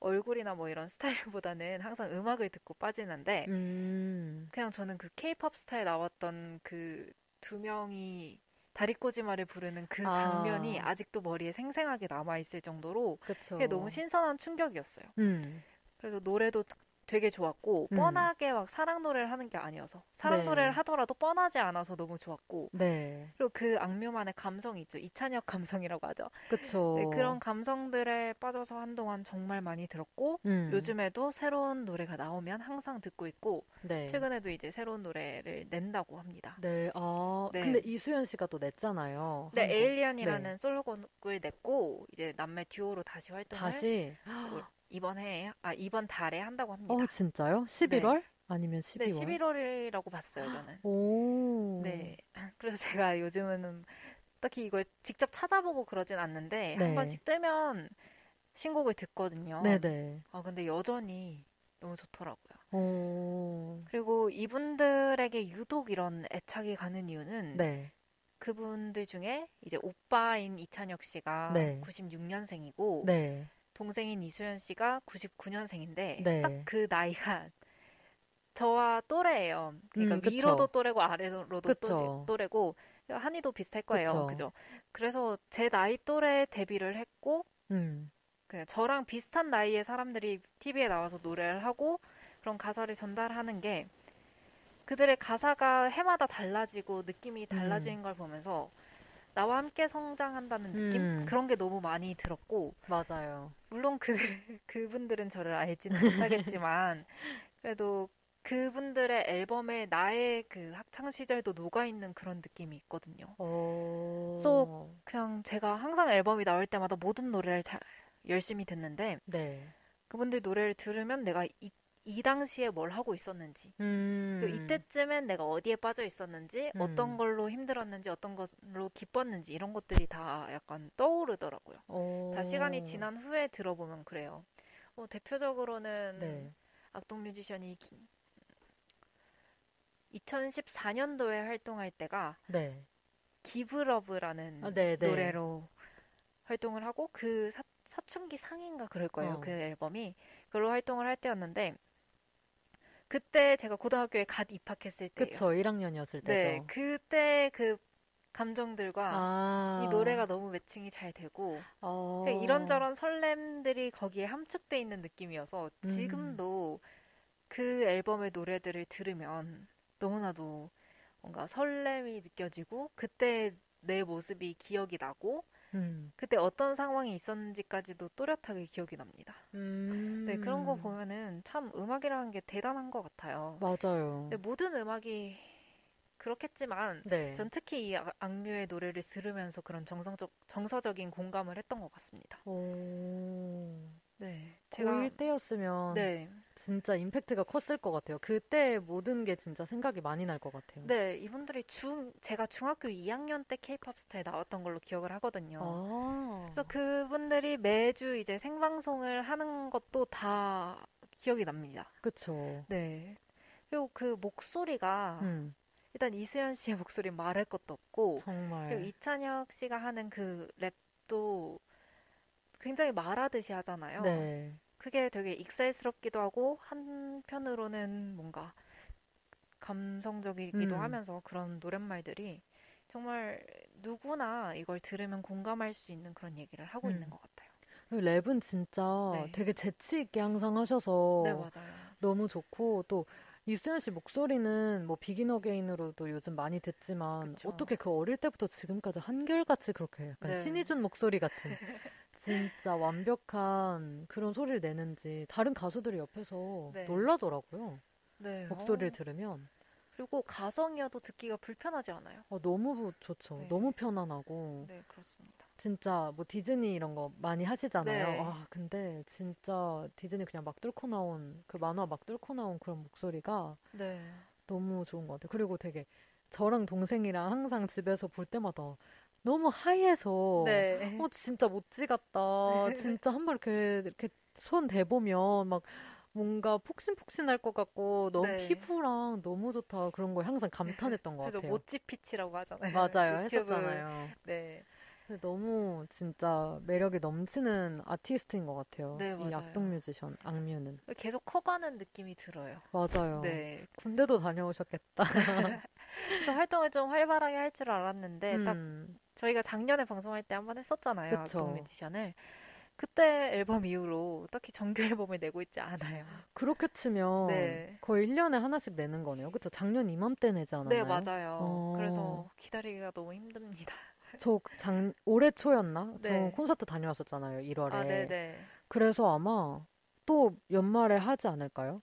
얼굴이나 뭐 이런 스타일보다는 항상 음악을 듣고 빠지는데 음. 그냥 저는 그 케이팝 스타에 나왔던 그 두 명이 다리꼬지마를 부르는 그 아. 장면이 아직도 머리에 생생하게 남아있을 정도로 그쵸. 그게 너무 신선한 충격이었어요. 음. 그래서 노래도 되게 좋았고 음. 뻔하게 막 사랑 노래를 하는 게 아니어서 사랑 네. 노래를 하더라도 뻔하지 않아서 너무 좋았고 네. 그리고 그 악뮤만의 감성이 있죠. 이찬혁 감성이라고 하죠. 그쵸. 네, 그런 감성들에 빠져서 한동안 정말 많이 들었고 음. 요즘에도 새로운 노래가 나오면 항상 듣고 있고 네. 최근에도 이제 새로운 노래를 낸다고 합니다. 네. 아, 네. 근데 이수연 씨가 또 냈잖아요. 네. 에일리언이라는 네. 솔로곡을 냈고 이제 남매 듀오로 다시 활동을 다시 이번 해에, 아, 이번 달에 한다고 합니다. 어, 진짜요? 십일월? 네. 아니면 십이월? 네, 십일월이라고 봤어요, 저는. 오. 네. 그래서 제가 요즘은 딱히 이걸 직접 찾아보고 그러진 않는데, 네. 한 번씩 뜨면 신곡을 듣거든요. 네네. 아, 근데 여전히 너무 좋더라고요. 오. 그리고 이분들에게 유독 이런 애착이 가는 이유는, 네. 그분들 중에 이제 오빠인 이찬혁 씨가 네. 구십육년생이고, 네. 동생인 이수연 씨가 구십구년생인데 네. 딱 그 나이가 저와 또래예요. 그러니까 음, 위로도 또래고 아래로도 그쵸. 또래고 한이도 비슷할 거예요. 그쵸. 그죠? 그래서 제 나이 또래 데뷔를 했고 음. 그냥 저랑 비슷한 나이의 사람들이 티비에 나와서 노래를 하고 그런 가사를 전달하는 게 그들의 가사가 해마다 달라지고 느낌이 달라지는 음. 걸 보면서 나와 함께 성장한다는 느낌? 음. 그런 게 너무 많이 들었고 맞아요. 물론 그, 그분들은 저를 알지는 못하겠지만 그래도 그분들의 앨범에 나의 그 학창시절도 녹아있는 그런 느낌이 있거든요. 오. 그래서 그냥 제가 항상 앨범이 나올 때마다 모든 노래를 잘, 열심히 듣는데 네. 그분들 노래를 들으면 내가 이, 이 당시에 뭘 하고 있었는지 음. 이때쯤엔 내가 어디에 빠져 있었는지 음. 어떤 걸로 힘들었는지 어떤 걸로 기뻤는지 이런 것들이 다 약간 떠오르더라고요. 오. 다 시간이 지난 후에 들어보면 그래요. 어, 대표적으로는 네. 악동뮤지션이 이천십사년도에 활동할 때가 네. 기브러브라는 아, 네, 네. 노래로 활동을 하고 그 사, 사춘기 상인가 그럴 거예요. 어. 그 앨범이 그걸로 활동을 할 때였는데 그때 제가 고등학교에 갓 입학했을 때예요. 그쵸, 일학년이었을 때죠. 네, 그때 그 감정들과 아. 이 노래가 너무 매칭이 잘 되고 어. 이런저런 설렘들이 거기에 함축돼 있는 느낌이어서 지금도 음. 그 앨범의 노래들을 들으면 너무나도 뭔가 설렘이 느껴지고 그때 내 모습이 기억이 나고 음. 그때 어떤 상황이 있었는지까지도 또렷하게 기억이 납니다. 음. 네, 그런 거 보면은 참 음악이라는 게 대단한 것 같아요. 맞아요. 네, 모든 음악이 그렇겠지만 네. 전 특히 이 악뮤의 노래를 들으면서 그런 정성적, 정서적인 공감을 했던 것 같습니다. 오. 네, 제가 고일 때였으면 네. 진짜 임팩트가 컸을 것 같아요. 그때 모든 게 진짜 생각이 많이 날 것 같아요. 네, 이분들이 중 제가 중학교 이학년 때 K-팝 스타에 나왔던 걸로 기억을 하거든요. 아. 그래서 그분들이 매주 이제 생방송을 하는 것도 다 기억이 납니다. 그렇죠. 네, 그리고 그 목소리가 음. 일단 이수연 씨의 목소리 말할 것도 없고 정말. 그리고 이찬혁 씨가 하는 그 랩도 굉장히 말하듯이 하잖아요. 네. 그게 되게 익살스럽기도 하고 한편으로는 뭔가 감성적이기도 음. 하면서 그런 노랫말들이 정말 누구나 이걸 들으면 공감할 수 있는 그런 얘기를 하고 음. 있는 것 같아요. 랩은 진짜 네. 되게 재치 있게 항상 하셔서 네, 맞아요. 너무 좋고 또 이수연 씨 목소리는 뭐 비긴 어게인으로도 요즘 많이 듣지만 그쵸. 어떻게 그 어릴 때부터 지금까지 한결같이 그렇게 약간 네. 신이 준 목소리 같은 진짜 완벽한 그런 소리를 내는지 다른 가수들이 옆에서 네. 놀라더라고요. 네. 목소리를 어. 들으면. 그리고 가성이어도 듣기가 불편하지 않아요? 어, 너무 좋죠. 네. 너무 편안하고. 네, 그렇습니다. 진짜 뭐 디즈니 이런 거 많이 하시잖아요. 네. 아, 근데 진짜 디즈니 그냥 막 뚫고 나온 그 만화 막 뚫고 나온 그런 목소리가 네. 너무 좋은 것 같아요. 그리고 되게 저랑 동생이랑 항상 집에서 볼 때마다 너무 하이해서 네. 어, 진짜 멋지 같다. 네. 진짜 한번 이렇게, 이렇게 손 대보면 막 뭔가 폭신폭신할 것 같고 너무 네. 피부랑 너무 좋다. 그런 거에 항상 감탄했던 것 그래서 같아요. 그래서 모찌피치라고 하잖아요. 맞아요. 유튜브. 했었잖아요. 네. 너무 진짜 매력이 넘치는 아티스트인 것 같아요. 네, 맞아요. 이 악동뮤지션, 악뮤는. 계속 커가는 느낌이 들어요. 맞아요. 네. 군대도 다녀오셨겠다. 그래서 활동을 좀 활발하게 할 줄 알았는데 음. 딱 저희가 작년에 방송할 때 한번 했었잖아요. 그쵸. 악동뮤지션을. 그때 앨범 이후로 딱히 정규 앨범을 내고 있지 않아요. 그렇게 치면 네. 거의 일 년에 하나씩 내는 거네요. 그렇죠? 작년 이맘때 내지 않았나요? 네, 맞아요. 어. 그래서 기다리기가 너무 힘듭니다. 저 장, 올해 초였나? 네. 저 콘서트 다녀왔었잖아요, 일월에. 아, 네네. 그래서 아마 또 연말에 하지 않을까요?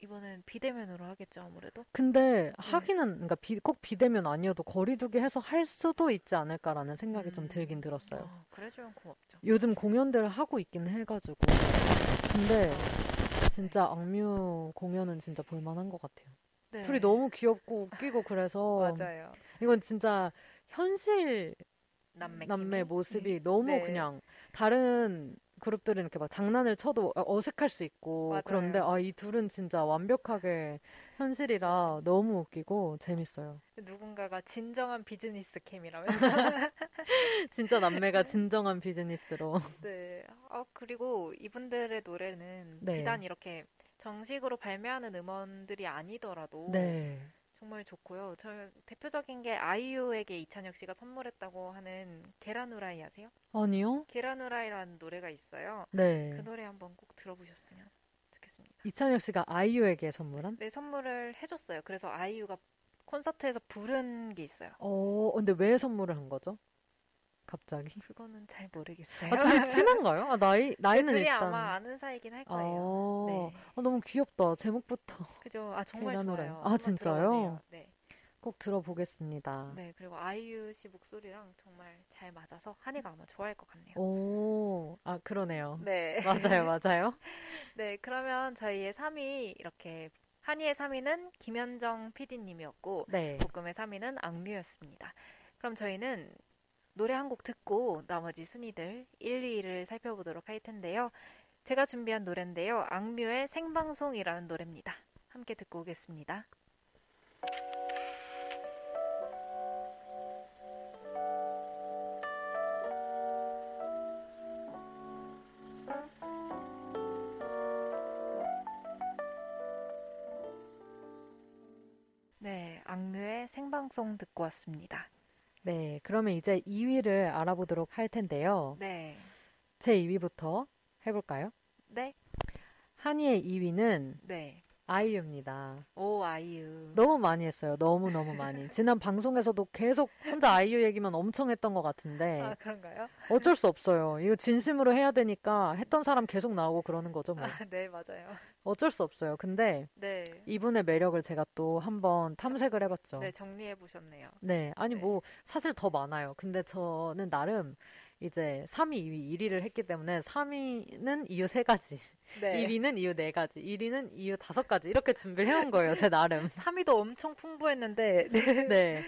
이번엔 비대면으로 하겠죠, 아무래도. 근데 하기는, 그러니까 비, 꼭 비대면 아니어도 거리두기 해서 할 수도 있지 않을까라는 생각이 음. 좀 들긴 들었어요. 어, 그래주면 고맙죠. 요즘 공연들을 하고 있긴 해가지고. 근데 진짜 네. 악뮤 공연은 진짜 볼만한 것 같아요. 네. 둘이 너무 귀엽고 웃기고 그래서. 맞아요. 이건 진짜 현실 남매, 남매 모습이 네. 너무 네. 그냥 다른 그룹들은 이렇게 막 장난을 쳐도 어색할 수 있고. 맞아요. 그런데 아, 이 둘은 진짜 완벽하게 현실이라 너무 웃기고 재밌어요. 누군가가 진정한 비즈니스 캠이라면서 진짜 남매가 진정한 비즈니스로. 네. 아, 그리고 이분들의 노래는 네. 비단 이렇게 정식으로 발매하는 음원들이 아니더라도 네. 정말 좋고요. 저 대표적인 게 아이유에게 이찬혁 씨가 선물했다고 하는 계란후라이 아세요? 아니요. 계란후라이라는 노래가 있어요. 네. 그 노래 한번 꼭 들어보셨으면 좋겠습니다. 이찬혁 씨가 아이유에게 선물한? 네, 선물을 해줬어요. 그래서 아이유가 콘서트에서 부른 게 있어요. 어, 근데 왜 선물을 한 거죠? 갑자기? 그거는 잘 모르겠어요. 아, 둘이 친한가요? 아, 나이, 나이는 둘이 일단. 둘이 아마 아는 사이긴 할 거예요. 아, 네. 아, 너무 귀엽다. 제목부터. 그죠. 아, 정말 좋아요. 아, 진짜요? 네. 꼭 들어보겠습니다. 네, 그리고 아이유 씨 목소리랑 정말 잘 맞아서 한이가 아마 좋아할 것 같네요. 오, 아, 그러네요. 네. 맞아요, 맞아요. 네, 그러면 저희의 삼 위 이렇게 한이의 삼 위는 김현정 피디님이었고, 네. 볶음의 삼 위는 악뮤였습니다. 그럼 저희는 노래 한 곡 듣고 나머지 순위들 일, 이 위를 살펴보도록 할 텐데요. 제가 준비한 노래인데요. 악뮤의 생방송이라는 노래입니다. 함께 듣고 오겠습니다. 네, 악뮤의 생방송 듣고 왔습니다. 네, 그러면 이제 이 위를 알아보도록 할 텐데요. 네. 제 이 위부터 해볼까요? 네. 한이의 이 위는 네. 아이유입니다. 오, 아이유. 너무 많이 했어요. 너무너무 많이. 지난 방송에서도 계속 혼자 아이유 얘기만 엄청 했던 것 같은데. 아, 그런가요? 어쩔 수 없어요. 이거 진심으로 해야 되니까 했던 사람 계속 나오고 그러는 거죠, 뭐. 아, 네, 맞아요. 어쩔 수 없어요. 근데 네. 이분의 매력을 제가 또 한번 탐색을 해봤죠. 네, 정리해보셨네요. 네, 아니 네. 뭐 사실 더 많아요. 근데 저는 나름 이제 삼 위, 이 위, 일 위를 했기 때문에 삼 위는 이유 세 가지, 네. 이 위는 이유 네 가지, 일 위는 이유 다섯 가지 이렇게 준비를 해온 거예요, 제 나름. 삼 위도 엄청 풍부했는데 네. 네.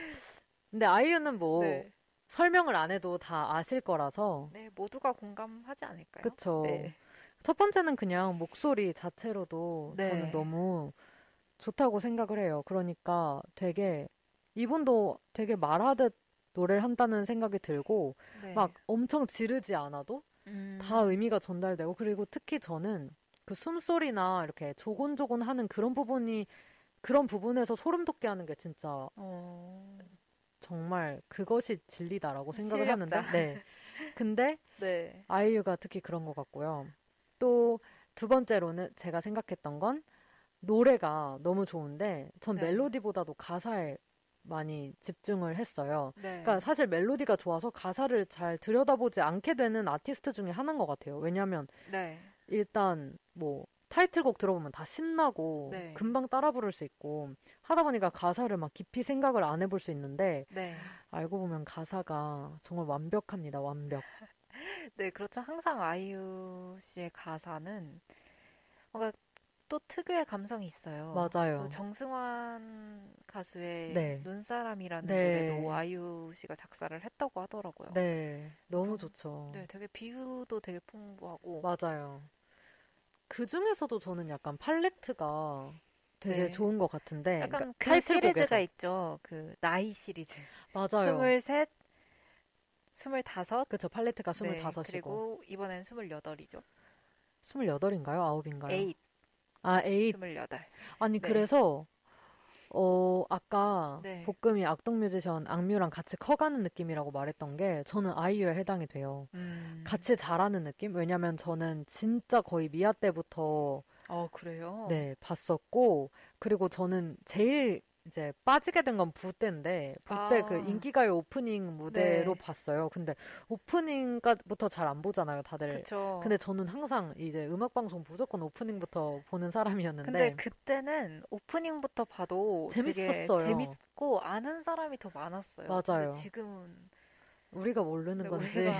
근데 아이유는 뭐 네. 설명을 안 해도 다 아실 거라서 네, 모두가 공감하지 않을까요? 그쵸. 네. 첫 번째는 그냥 목소리 자체로도 네. 저는 너무 좋다고 생각을 해요. 그러니까 되게 이분도 되게 말하듯 노래를 한다는 생각이 들고 네. 막 엄청 지르지 않아도 음. 다 의미가 전달되고, 그리고 특히 저는 그 숨소리나 이렇게 조곤조곤 하는 그런 부분이, 그런 부분에서 소름 돋게 하는 게 진짜 어... 정말 그것이 진리다라고 생각을 실력자. 하는데 네. 근데 네. 아이유가 특히 그런 것 같고요. 또 두 번째로는 제가 생각했던 건 노래가 너무 좋은데 전 네. 멜로디보다도 가사에 많이 집중을 했어요. 네. 그러니까 사실 멜로디가 좋아서 가사를 잘 들여다보지 않게 되는 아티스트 중에 하나인 것 같아요. 왜냐하면 네. 일단 뭐 타이틀곡 들어보면 다 신나고 네. 금방 따라 부를 수 있고 하다 보니까 가사를 막 깊이 생각을 안 해볼 수 있는데 네. 알고 보면 가사가 정말 완벽합니다. 완벽. 네, 그렇죠. 항상 아이유 씨의 가사는 뭔가 또 특유의 감성이 있어요. 맞아요. 그 정승환 가수의 네. 눈사람이라는 네. 노래도 아이유 씨가 작사를 했다고 하더라고요. 네, 너무 음, 좋죠. 네, 되게 비유도 되게 풍부하고. 맞아요. 그 중에서도 저는 약간 팔레트가 되게 네. 좋은 것 같은데. 약간 그러니까 그 시리즈가 있죠. 그 나이 시리즈. 맞아요. 스물셋, 스물다섯. 그렇죠. 팔레트가 스물다섯이고. 네, 그리고 이번엔 스물여덟이죠. 스물여덟인가요? 아홉인가요? 에잇. 아, 에잇. 스물여덟. 아니, 네. 그래서 어, 아까 네. 볶음이 악동뮤지션 악뮤랑 같이 커가는 느낌이라고 말했던 게 저는 아이유에 해당이 돼요. 음. 같이 자라는 느낌? 왜냐면 저는 진짜 거의 미아 때부터 어, 그래요? 네, 봤었고, 그리고 저는 제일 이제 빠지게 된 건 부 때인데, 부 때 그 아. 인기가요 오프닝 무대로 네. 봤어요. 근데 오프닝부터 잘 안 보잖아요, 다들. 그쵸. 근데 저는 항상 이제 음악방송 무조건 오프닝부터 보는 사람이었는데. 근데 그때는 오프닝부터 봐도 재밌었어요. 재밌고 아는 사람이 더 많았어요. 맞아요. 근데 지금은 우리가 모르는 건지. 우리가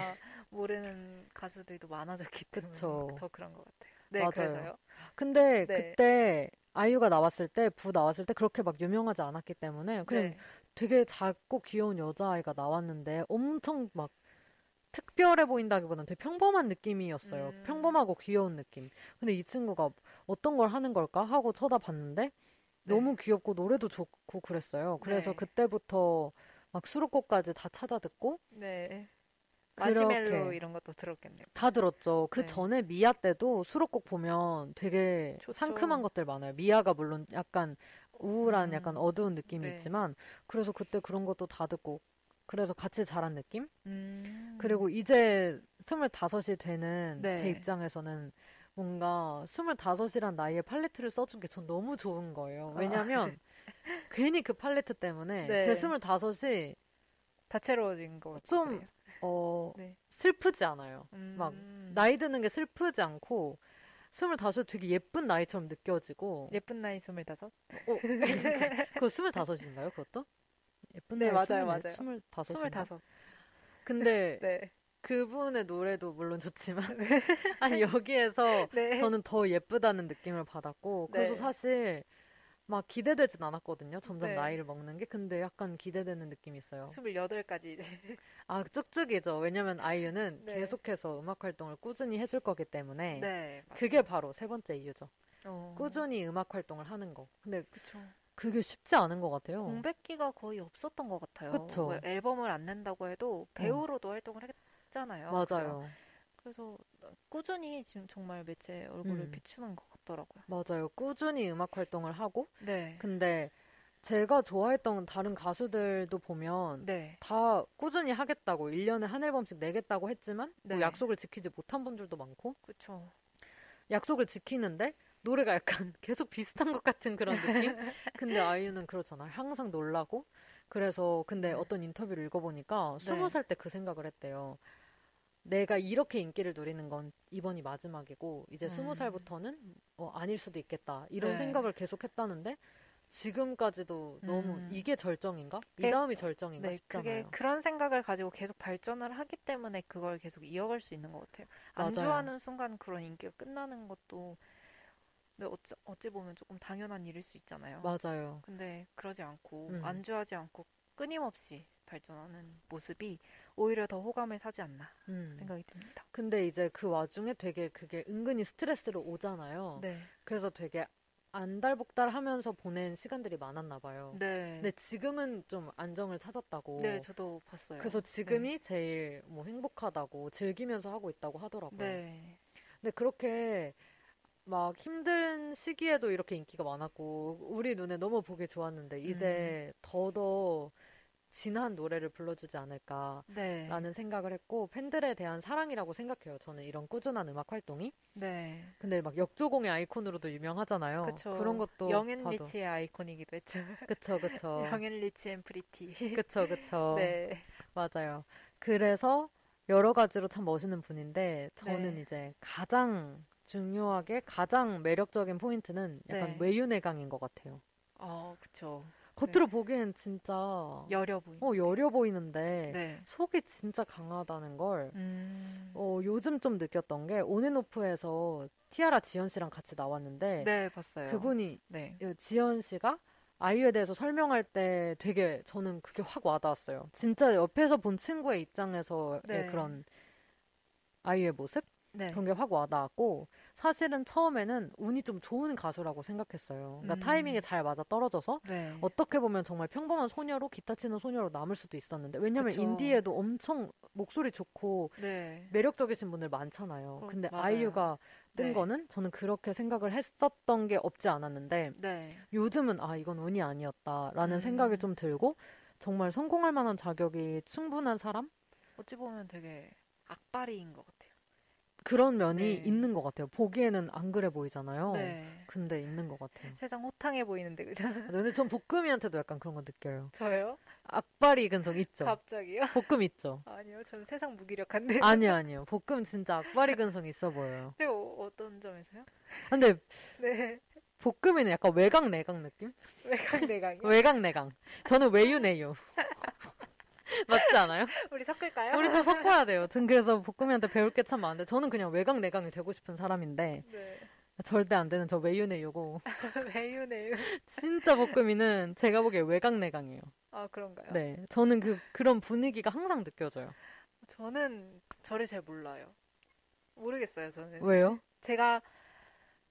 모르는 가수들도 많아졌기 때문에 그쵸. 더 그런 것 같아요. 네, 맞아요. 그래서요? 근데 네. 그때 아이유가 나왔을 때, 부 나왔을 때 그렇게 막 유명하지 않았기 때문에 그냥 네. 되게 작고 귀여운 여자아이가 나왔는데 엄청 막 특별해 보인다기보다는 되게 평범한 느낌이었어요. 음. 평범하고 귀여운 느낌. 근데 이 친구가 어떤 걸 하는 걸까 하고 쳐다봤는데 네. 너무 귀엽고 노래도 좋고 그랬어요. 그래서 네. 그때부터 막 수록곡까지 다 찾아 듣고 네. 마시멜로 이런 것도 들었겠네요. 다 들었죠. 그 네. 전에 미아 때도 수록곡 보면 되게 좋죠. 상큼한 것들 많아요. 미아가 물론 약간 우울한 음. 약간 어두운 느낌이 네. 있지만 그래서 그때 그런 것도 다 듣고 그래서 같이 자란 느낌? 음. 그리고 이제 스물다섯이 되는 네. 제 입장에서는 뭔가 스물다섯이란 나이에 팔레트를 써준 게 전 너무 좋은 거예요. 왜냐면 아. 괜히 그 팔레트 때문에 네. 제 스물다섯이 다채로워진 것 같아요. 좀 어, 네. 슬프지 않아요. 음. 막, 나이 드는 게 슬프지 않고, 스물다섯 되게 예쁜 나이처럼 느껴지고. 예쁜 나이 스물다섯? 어, 그거 스물다섯인가요? 그것도? 예쁜 네, 나이 맞아요, 맞아요. 스물다섯인가? 스물다섯. 근데, 네. 그분의 노래도 물론 좋지만, 네. 아니, 여기에서 네. 저는 더 예쁘다는 느낌을 받았고, 그래서 네. 사실, 막 기대되진 않았거든요. 점점 네. 나이를 먹는 게. 근데 약간 기대되는 느낌이 있어요. 스물여덟까지 이제. 아, 쭉쭉이죠. 왜냐면 아이유는 네. 계속해서 음악 활동을 꾸준히 해줄 거기 때문에 네, 그게 바로 세 번째 이유죠. 어. 꾸준히 음악 활동을 하는 거. 근데 그쵸. 그게 쉽지 않은 것 같아요. 공백기가 거의 없었던 것 같아요. 그쵸. 뭐 앨범을 안 낸다고 해도 배우로도 음. 활동을 했잖아요. 맞아요. 그죠? 그래서 꾸준히 지금 정말 매체 얼굴을 음. 비추는 것 같더라고요. 맞아요. 꾸준히 음악 활동을 하고 네. 근데 제가 좋아했던 다른 가수들도 보면 네. 다 꾸준히 하겠다고 일 년에 한 앨범씩 내겠다고 했지만 네. 뭐 약속을 지키지 못한 분들도 많고 그쵸. 약속을 지키는데 노래가 약간 계속 비슷한 것 같은 그런 느낌? 근데 아이유는 그렇잖아. 항상 놀라고 그래서 근데 어떤 인터뷰를 읽어보니까 네. 스무 살 때 그 생각을 했대요. 내가 이렇게 인기를 누리는 건 이번이 마지막이고 이제 스무 음. 살부터는 어, 아닐 수도 있겠다 이런 네. 생각을 계속 했다는데 지금까지도 음. 너무 이게 절정인가? 그, 이 다음이 절정인가 네, 싶잖아요. 그게 그런 생각을 가지고 계속 발전을 하기 때문에 그걸 계속 이어갈 수 있는 것 같아요. 안주하는 순간 그런 인기가 끝나는 것도 근데 어찌, 어찌 보면 조금 당연한 일일 수 있잖아요. 맞아요. 근데 그러지 않고 음. 안주하지 않고 끊임없이 발전하는 모습이 오히려 더 호감을 사지 않나 음. 생각이 듭니다. 근데 이제 그 와중에 되게 그게 은근히 스트레스로 오잖아요. 네. 그래서 되게 안달복달하면서 보낸 시간들이 많았나 봐요. 네. 근데 지금은 좀 안정을 찾았다고. 네, 저도 봤어요. 그래서 지금이 네. 제일 뭐 행복하다고 즐기면서 하고 있다고 하더라고요. 네. 근데 그렇게 막 힘든 시기에도 이렇게 인기가 많았고 우리 눈에 너무 보기 좋았는데 이제 음. 더더 진한 노래를 불러주지 않을까라는 네. 생각을 했고 팬들에 대한 사랑이라고 생각해요. 저는 이런 꾸준한 음악 활동이. 네. 근데 막 역조공의 아이콘으로도 유명하잖아요. 그쵸. 그런 것도 영앤 리치의 아이콘이기도 했죠. 그쵸, 그쵸. 영앤 리치 앤 프리티. 그쵸, 그쵸. 네. 맞아요. 그래서 여러 가지로 참 멋있는 분인데 저는 네. 이제 가장 중요하게 가장 매력적인 포인트는 약간 네. 외유내강인 것 같아요. 어, 그쵸. 겉으로 네. 보기엔 진짜 여려 보이는데, 어, 여려 보이는데 네. 속이 진짜 강하다는 걸 음. 어, 요즘 좀 느꼈던 게 온앤오프에서 티아라 지연 씨랑 같이 나왔는데 네, 봤어요. 그분이 네. 지연 씨가 아이유에 대해서 설명할 때 되게 저는 그게 확 와닿았어요. 진짜 옆에서 본 친구의 입장에서의 네. 그런 아이유의 모습? 네. 그런 게 확 와닿았고, 사실은 처음에는 운이 좀 좋은 가수라고 생각했어요. 그러니까 음. 타이밍에 잘 맞아 떨어져서 네. 어떻게 보면 정말 평범한 소녀로 기타 치는 소녀로 남을 수도 있었는데, 왜냐면 그쵸. 인디에도 엄청 목소리 좋고 네. 매력적이신 분들 많잖아요. 어, 근데 맞아요. 아이유가 뜬 네. 거는 저는 그렇게 생각을 했었던 게 없지 않았는데 네. 요즘은 아 이건 운이 아니었다라는 음. 생각이 좀 들고, 정말 성공할 만한 자격이 충분한 사람? 어찌 보면 되게 악바리인 것 같아요. 그런 면이 네. 있는 것 같아요. 보기에는 안 그래 보이잖아요. 네. 근데 있는 것 같아요. 세상 호탕해 보이는데, 그죠? 근데 전 복금이한테도 약간 그런 거 느껴요. 저요? 악바리 근성 있죠? 갑자기요? 복금 있죠? 아니요, 저는 세상 무기력한데. 아니요, 아니요. 복금 진짜 악바리 근성이 있어 보여요. 근데 어, 어떤 점에서요? 근데 네. 복금이는 약간 외강 내강 느낌? 외강 내강이요? 외강 내강. 저는 외유내유. 맞지 않아요? 우리 섞을까요? 우리 좀 섞어야 돼요. 전 그래서 복금이한테 배울 게 참 많은데, 저는 그냥 외강 내강이 되고 싶은 사람인데 네. 절대 안 되는 저 외유내유고 외유내유 진짜 복금이는 제가 보기에 외강 내강이에요. 아 그런가요? 네, 저는 그, 그런 분위기가 항상 느껴져요. 저는 저를 잘 몰라요. 모르겠어요. 저는 왜요? 제가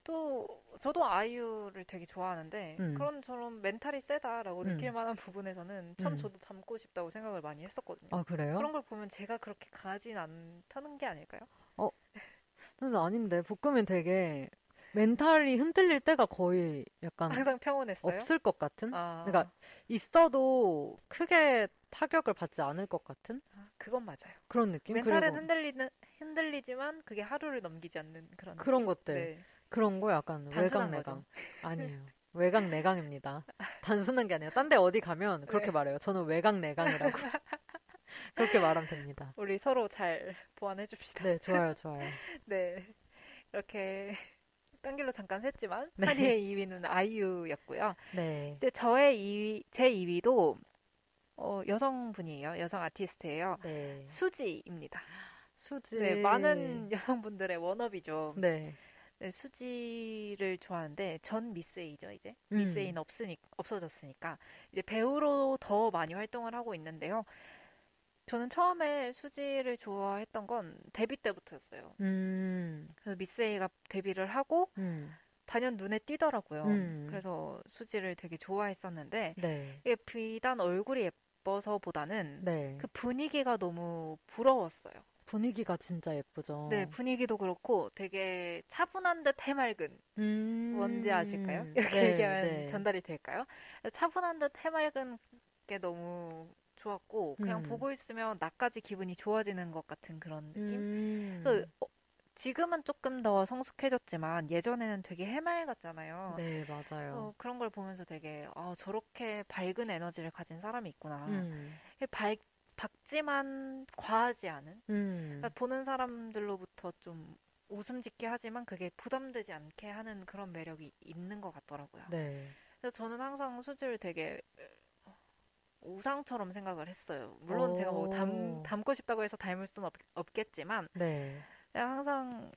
또 저도 아이유를 되게 좋아하는데 음. 그런 저런 멘탈이 세다라고 음. 느낄 만한 부분에서는 참 음. 저도 닮고 싶다고 생각을 많이 했었거든요. 아 그래요? 그런 걸 보면 제가 그렇게 가진 않다는 게 아닐까요? 어, 근데 아닌데 복금이 되게 멘탈이 흔들릴 때가 거의 약간 항상 평온했어요? 없을 것 같은? 아. 그러니까 있어도 크게 타격을 받지 않을 것 같은? 아, 그건 맞아요. 그런 느낌? 멘탈은 흔들리는, 흔들리지만 그게 하루를 넘기지 않는 그런 그런 느낌? 것들. 네. 그런 거 약간 외강 내강. 아니에요. 외강 내강입니다. 단순한 게 아니라 딴 데 어디 가면 그렇게 네. 말해요. 저는 외강 내강이라고. 그렇게 말하면 됩니다. 우리 서로 잘 보완해 줍시다. 네, 좋아요. 좋아요. 네. 이렇게 딴 길로 잠깐 샜지만 네. 한이의 이 위는 아이유였고요. 네. 이제 저의 이 위, 제 이 위도 어, 여성분이에요. 여성 아티스트예요. 네. 수지입니다. 수지. 네, 많은 여성분들의 워너비죠. 네. 네, 수지를 좋아하는데 전 미스에이죠. 이제 음. 미스에이는 없으니, 없어졌으니까 이제 배우로 더 많이 활동을 하고 있는데요. 저는 처음에 수지를 좋아했던 건 데뷔 때부터였어요. 음. 그래서 미스에이가 데뷔를 하고 음. 단연 눈에 띄더라고요. 음. 그래서 수지를 되게 좋아했었는데 네. 이게 비단 얼굴이 예뻐서보다는 네. 그 분위기가 너무 부러웠어요. 분위기가 진짜 예쁘죠. 네, 분위기도 그렇고 되게 차분한 듯 해맑은. 음... 뭔지 아실까요? 이렇게 네, 얘기하면 네. 전달이 될까요? 차분한 듯 해맑은 게 너무 좋았고 그냥 음. 보고 있으면 나까지 기분이 좋아지는 것 같은 그런 느낌? 음... 그래서 지금은 조금 더 성숙해졌지만 예전에는 되게 해맑았잖아요. 네, 맞아요. 어, 그런 걸 보면서 되게 아, 저렇게 밝은 에너지를 가진 사람이 있구나. 음. 밝 밝지만 과하지 않은 음. 그러니까 보는 사람들로부터 좀 웃음 짓게 하지만 그게 부담되지 않게 하는 그런 매력이 있는 것 같더라고요. 네. 그래서 저는 항상 수지를 되게 우상처럼 생각을 했어요. 물론 오. 제가 뭐 닮, 닮고 싶다고 해서 닮을 수는 없, 없겠지만 네. 항상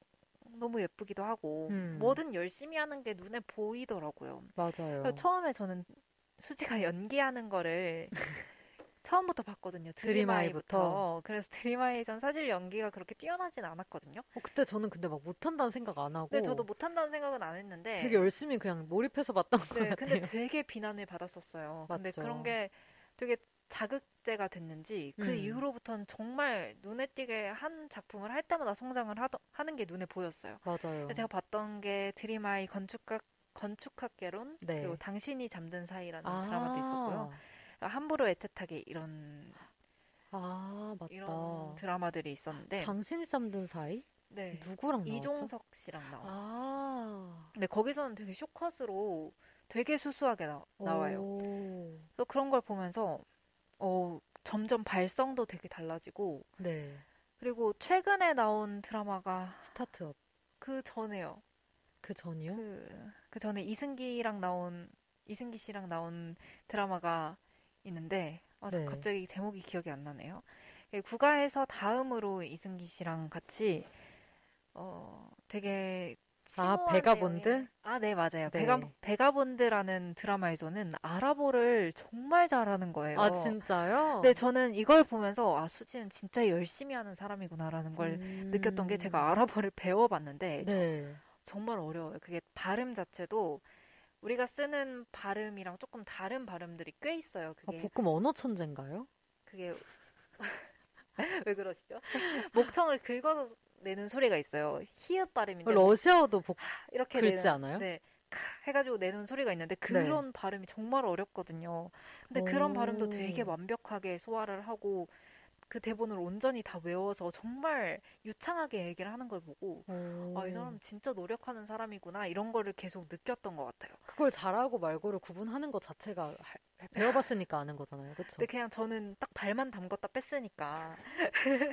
너무 예쁘기도 하고 음. 뭐든 열심히 하는 게 눈에 보이더라고요. 맞아요. 처음에 저는 수지가 연기하는 거를 처음부터 봤거든요. 드림아이부터. 그래서 드림아이 전 사실 연기가 그렇게 뛰어나진 않았거든요. 어, 그때 저는 근데 막 못한다는 생각 안 하고. 네, 저도 못한다는 생각은 안 했는데. 되게 열심히 그냥 몰입해서 봤던 네, 것 같아요. 근데 되게 비난을 받았었어요. 맞죠. 근데 그런 게 되게 자극제가 됐는지 그 음. 이후로부터는 정말 눈에 띄게 한 작품을 할 때마다 성장을 하더, 하는 게 눈에 보였어요. 맞아요. 제가 봤던 게 드림아이 건축학, 건축학개론 네. 그리고 당신이 잠든 사이라는 아~ 드라마도 있었고요. 함부로 애틋하게 이런 아 맞다 이런 드라마들이 있었는데 당신이 잠든 사이? 네 누구랑 나왔죠? 이종석 씨랑 나와요. 아 근데 거기서는 되게 쇼컷으로 되게 수수하게 나, 나와요. 그래서 그런 걸 보면서 어 점점 발성도 되게 달라지고 네 그리고 최근에 나온 드라마가 스타트업 그 전에요. 그 전이요? 그, 그 전에 이승기랑 나온 이승기 씨랑 나온 드라마가 있는데 아, 네. 갑자기 제목이 기억이 안 나네요. 예, 국가에서 다음으로 이승기 씨랑 같이 어, 되게 아, 베가본드? 내용의... 아, 네, 맞아요. 네. 베가, 베가본드라는 드라마에서는 아랍어를 정말 잘하는 거예요. 아, 진짜요? 네, 저는 이걸 보면서 아, 수지는 진짜 열심히 하는 사람이구나라는 걸 음... 느꼈던 게 제가 아랍어를 배워봤는데 네. 저, 정말 어려워요. 그게 발음 자체도 우리가 쓰는 발음이랑 조금 다른 발음들이 꽤 있어요. 그게... 아, 볶음 언어 천재인가요? 그게... 왜 그러시죠? 목청을 긁어서 내는 소리가 있어요. 히읗 발음인데 러시아어도 복... 이렇게 긁지 내는, 않아요? 네, 해가지고 내는 소리가 있는데 그런 네. 발음이 정말 어렵거든요. 근데 오. 그런 발음도 되게 완벽하게 소화를 하고 그 대본을 온전히 다 외워서 정말 유창하게 얘기를 하는 걸 보고 아, 이 사람 진짜 노력하는 사람이구나 이런 거를 계속 느꼈던 것 같아요. 그걸 잘하고 말고를 구분하는 것 자체가 배워봤으니까 아는 거잖아요, 그렇죠? 근데 그냥 저는 딱 발만 담궜다 뺐으니까.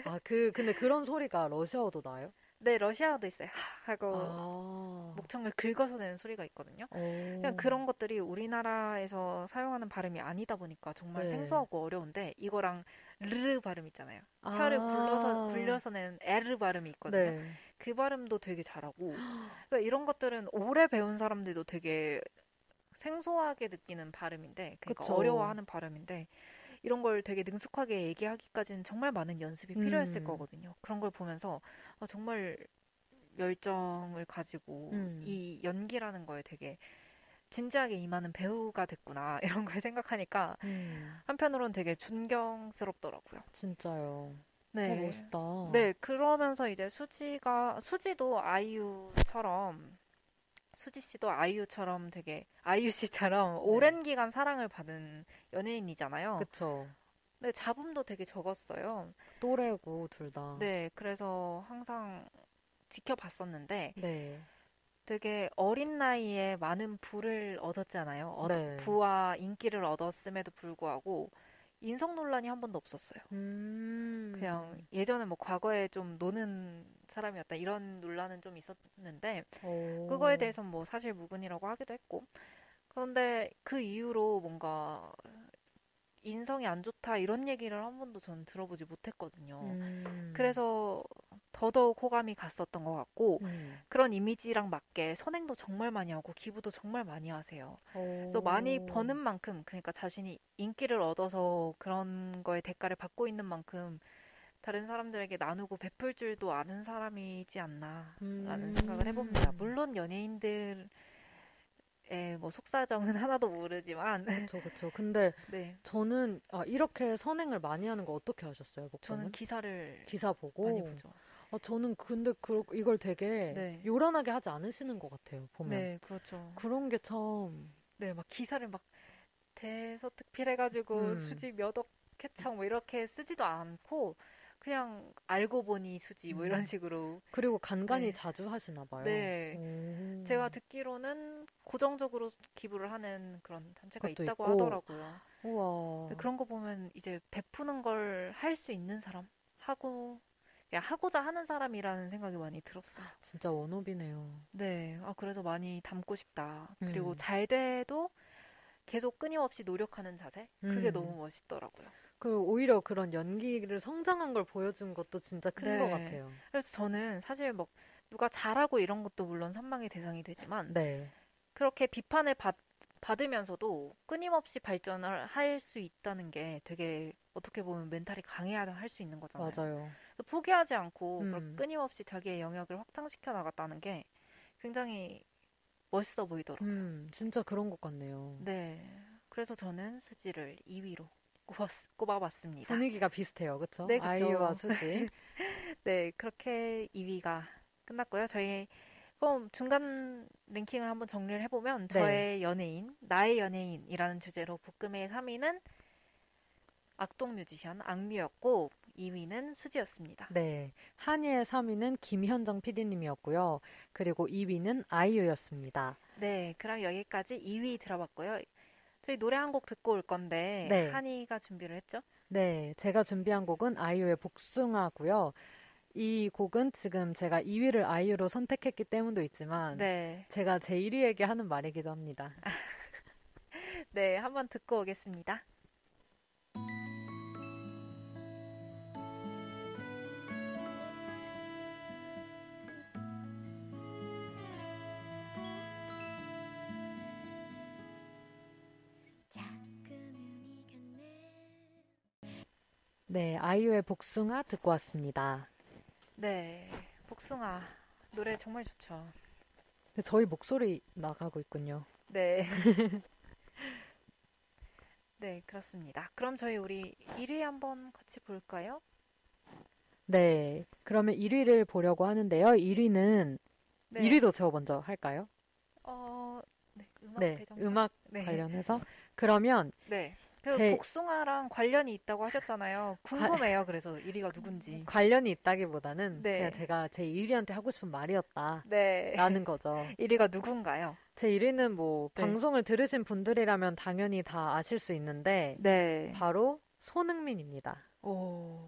아, 그 근데 그런 소리가 러시아어도 나요? 네, 러시아어도 있어요. 하, 하고 아. 목청을 긁어서 내는 소리가 있거든요. 오. 그냥 그런 것들이 우리나라에서 사용하는 발음이 아니다 보니까 정말 네. 생소하고 어려운데 이거랑 르 발음 있잖아요. 아. 혀를 굴려서 굴려서 내는 에르 발음이 있거든요. 네. 그 발음도 되게 잘하고 그러니까 이런 것들은 오래 배운 사람들도 되게 생소하게 느끼는 발음인데, 그러니까 그쵸. 어려워하는 발음인데 이런 걸 되게 능숙하게 얘기하기까지는 정말 많은 연습이 필요했을 음. 거거든요. 그런 걸 보면서 아, 정말 열정을 가지고 음. 이 연기라는 거에 되게 진지하게 임하는 배우가 됐구나 이런 걸 생각하니까 음. 한편으로는 되게 존경스럽더라고요. 진짜요. 네, 어, 멋있다. 네, 그러면서 이제 수지가 수지도 아이유처럼 수지 씨도 아이유처럼 되게 아이유 씨처럼 네. 오랜 기간 사랑을 받은 연예인이잖아요. 그렇죠. 근데 잡음도 되게 적었어요. 또래고 둘 다. 네, 그래서 항상 지켜봤었는데 네. 되게 어린 나이에 많은 부를 얻었잖아요. 얻, 네. 부와 인기를 얻었음에도 불구하고 인성 논란이 한 번도 없었어요. 음. 그냥 예전에 뭐 과거에 좀 노는 사람이었다 이런 논란은 좀 있었는데 오. 그거에 대해서는 뭐 사실 무근이라고 하기도 했고 그런데 그 이후로 뭔가 인성이 안 좋다 이런 얘기를 한 번도 전 들어보지 못했거든요. 음. 그래서 더더욱 호감이 갔었던 것 같고 음. 그런 이미지랑 맞게 선행도 정말 많이 하고 기부도 정말 많이 하세요. 오. 그래서 많이 버는 만큼 그러니까 자신이 인기를 얻어서 그런 거에 대가를 받고 있는 만큼 다른 사람들에게 나누고 베풀 줄도 아는 사람이지 않나라는 음. 생각을 해봅니다. 물론 연예인들 예, 뭐 속사정은 하나도 모르지만 그렇죠, 그렇죠. 근데 네. 저는 아, 이렇게 선행을 많이 하는 거 어떻게 아셨어요? 목표는? 저는 기사를 기사 보고 많이 보죠. 아, 저는 근데 그, 이걸 되게 네. 요란하게 하지 않으시는 것 같아요. 보면 네, 그렇죠. 그런 게 참 네, 막 기사를 막 대서특필해가지고 음. 수지 몇 억 쾌청 뭐 이렇게 쓰지도 않고. 그냥 알고 보니 수지 뭐 이런 식으로 그리고 간간히 네. 자주 하시나 봐요. 네, 오. 제가 듣기로는 고정적으로 기부를 하는 그런 단체가 있다고 있고. 하더라고요. 우와. 그런 거 보면 이제 베푸는 걸 할 수 있는 사람 하고 그냥 하고자 하는 사람이라는 생각이 많이 들었어요. 진짜 원업이네요. 네, 아, 그래서 많이 담고 싶다. 음. 그리고 잘 돼도 계속 끊임없이 노력하는 자세 그게 음. 너무 멋있더라고요. 그리고 오히려 그런 연기를 성장한 걸 보여준 것도 진짜 큰 것 네. 같아요. 그래서 저는 사실 막 누가 잘하고 이런 것도 물론 선망의 대상이 되지만 네. 그렇게 비판을 받, 받으면서도 끊임없이 발전을 할 수 있다는 게 되게 어떻게 보면 멘탈이 강해야 할 수 있는 거잖아요. 맞아요. 포기하지 않고 음. 끊임없이 자기의 영역을 확장시켜 나갔다는 게 굉장히 멋있어 보이더라고요. 음, 진짜 그런 것 같네요. 네. 그래서 저는 수지를 이 위로 꼽았, 꼽아봤습니다. 분위기가 비슷해요. 그렇죠? 네, 아이유와 수지. 네. 그렇게 이 위가 끝났고요. 저희 그럼 중간 랭킹을 한번 정리를 해보면 네. 저의 연예인, 나의 연예인이라는 주제로 복금의 삼 위는 악동뮤지션, 악뮤였고 이 위는 수지였습니다. 네, 한이의 삼 위는 김현정 피디님이었고요. 그리고 이 위는 아이유였습니다. 네, 그럼 여기까지 이 위 들어봤고요. 저희 노래 한 곡 듣고 올 건데 네. 한이가 준비를 했죠? 네, 제가 준비한 곡은 아이유의 복숭아고요. 이 곡은 지금 제가 이 위를 아이유로 선택했기 때문도 있지만 네. 제가 제 일 위에게 하는 말이기도 합니다. 네, 한번 듣고 오겠습니다. 네, 아이유의 복숭아 듣고 왔습니다. 네, 복숭아 노래 정말 좋죠. 근데 저희 목소리 나가고 있군요. 네. 네, 그렇습니다. 그럼 저희 우리 일 위 한번 같이 볼까요? 네, 그러면 일 위를 보려고 하는데요. 일 위는 네. 일 위도 제가 먼저 할까요? 어, 네, 음악, 네, 음악 네. 관련해서 그러면 네. 그 제... 복숭아랑 관련이 있다고 하셨잖아요. 궁금해요. 그래서 일 위가 누군지. 관련이 있다기보다는 네. 그냥 제가 제 일 위한테 하고 싶은 말이었다. 네. 라는 거죠. 일 위가 누군가요? 제 일 위는 뭐 네. 방송을 들으신 분들이라면 당연히 다 아실 수 있는데 네. 바로 손흥민입니다. 오.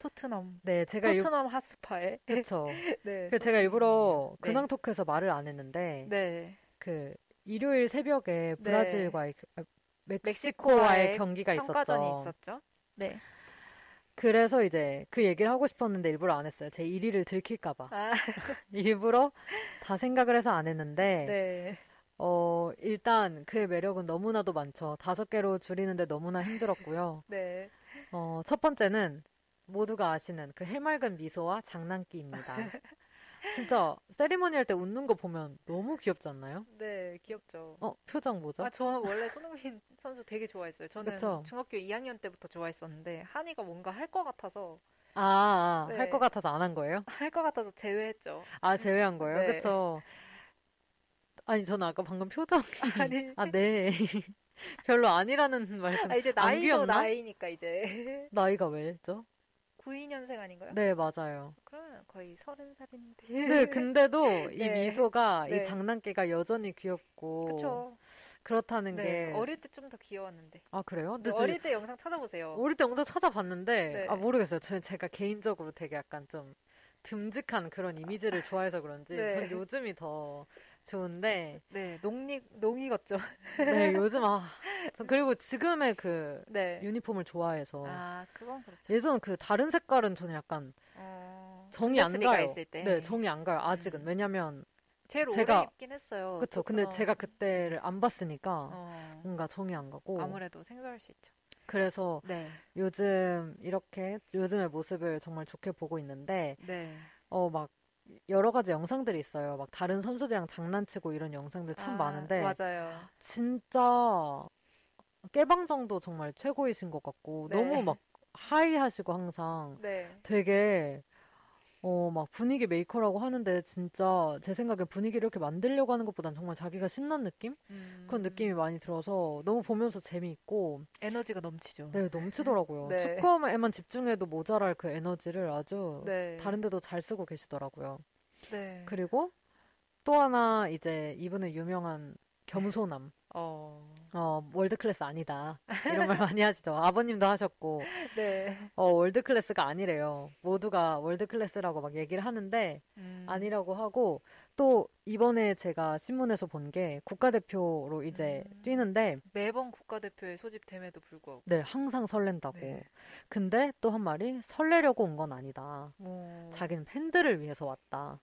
토트넘. 네, 제가 토트넘 일... 핫스파에. 그렇죠. 네. 그 제가 일부러 네. 근황 토크에서 말을 안 했는데 네. 그 일요일 새벽에 브라질과의 네. 멕시코와의, 멕시코와의 경기가 평가전이 있었죠. 있었죠. 네. 그래서 이제 그 얘기를 하고 싶었는데 일부러 안 했어요. 제 일 위를 들킬까봐. 아. 일부러 다 생각을 해서 안 했는데 네. 어, 일단 그의 매력은 너무나도 많죠. 다섯 개로 줄이는데 너무나 힘들었고요. 네. 어, 첫 번째는 모두가 아시는 그 해맑은 미소와 장난기입니다. 진짜 세리머니 할 때 웃는 거 보면 너무 귀엽지 않나요? 네, 귀엽죠. 어, 표정 뭐죠? 아, 저는 원래 손흥민 선수 되게 좋아했어요. 저는 그쵸? 중학교 이 학년 때부터 좋아했었는데 한이가 뭔가 할 것 같아서 아, 아 네. 할 것 같아서 안 한 거예요? 할 것 같아서 제외했죠. 아, 제외한 거예요? 네. 그렇죠. 아니, 저는 아까 방금 표정이 아니. 아, 네. 별로 아니라는 말 좀 아, 이제 나이도 나이니까 이제 나이가 왜죠? 구십이년생 아닌가요? 네, 맞아요. 그러면 거의 서른 살인데. 네, 근데도 네. 이 미소가, 네. 이 장난기가 여전히 귀엽고. 그쵸. 그렇다는 네. 게. 어릴 때 좀 더 귀여웠는데. 아, 그래요? 근데 어릴 때 영상 찾아보세요. 어릴 때 영상 찾아봤는데, 네. 아, 모르겠어요. 저는 제가 개인적으로 되게 약간 좀 듬직한 그런 이미지를 좋아해서 그런지, 네. 전 요즘이 더 좋은데. 네, 농익, 농익었죠. 네, 요즘, 아. 전 그리고 지금의 그 네. 유니폼을 좋아해서. 아, 그건 그렇죠. 예전 그 다른 색깔은 저는 약간 어... 정이 안 가요. 있을 때. 네, 정이 안 가요. 아직은. 음. 왜냐면. 제일 제가, 오래 입긴 했어요. 그쵸. 근데 제가 그때를 안 봤으니까 어... 뭔가 정이 안 가고. 아무래도 생소할 수 있죠. 그래서 네. 요즘 이렇게 요즘의 모습을 정말 좋게 보고 있는데. 네. 어, 막. 여러 가지 영상들이 있어요. 막 다른 선수들이랑 장난치고 이런 영상들 참 아, 많은데 맞아요. 진짜 깨방정도 정말 최고이신 것 같고 네. 너무 막 하이하시고 항상 네. 되게 어, 막 분위기 메이커라고 하는데 진짜 제 생각에 분위기를 이렇게 만들려고 하는 것보단 정말 자기가 신난 느낌? 음. 그런 느낌이 많이 들어서 너무 보면서 재미있고 에너지가 넘치죠. 네, 넘치더라고요. 네. 축구에만 집중해도 모자랄 그 에너지를 아주 네. 다른 데도 잘 쓰고 계시더라고요. 네. 그리고 또 하나 이제 이분의 유명한 겸손함. 어... 어, 월드클래스 아니다 이런 말 많이 하시죠. 아버님도 하셨고 네. 어, 월드클래스가 아니래요. 모두가 월드클래스라고 막 얘기를 하는데 음. 아니라고 하고 또 이번에 제가 신문에서 본 게 국가대표로 이제 음. 뛰는데 매번 국가대표에 소집됨에도 불구하고 네, 항상 설렌다고 네. 근데 또 한 말이 설레려고 온 건 아니다. 오. 자기는 팬들을 위해서 왔다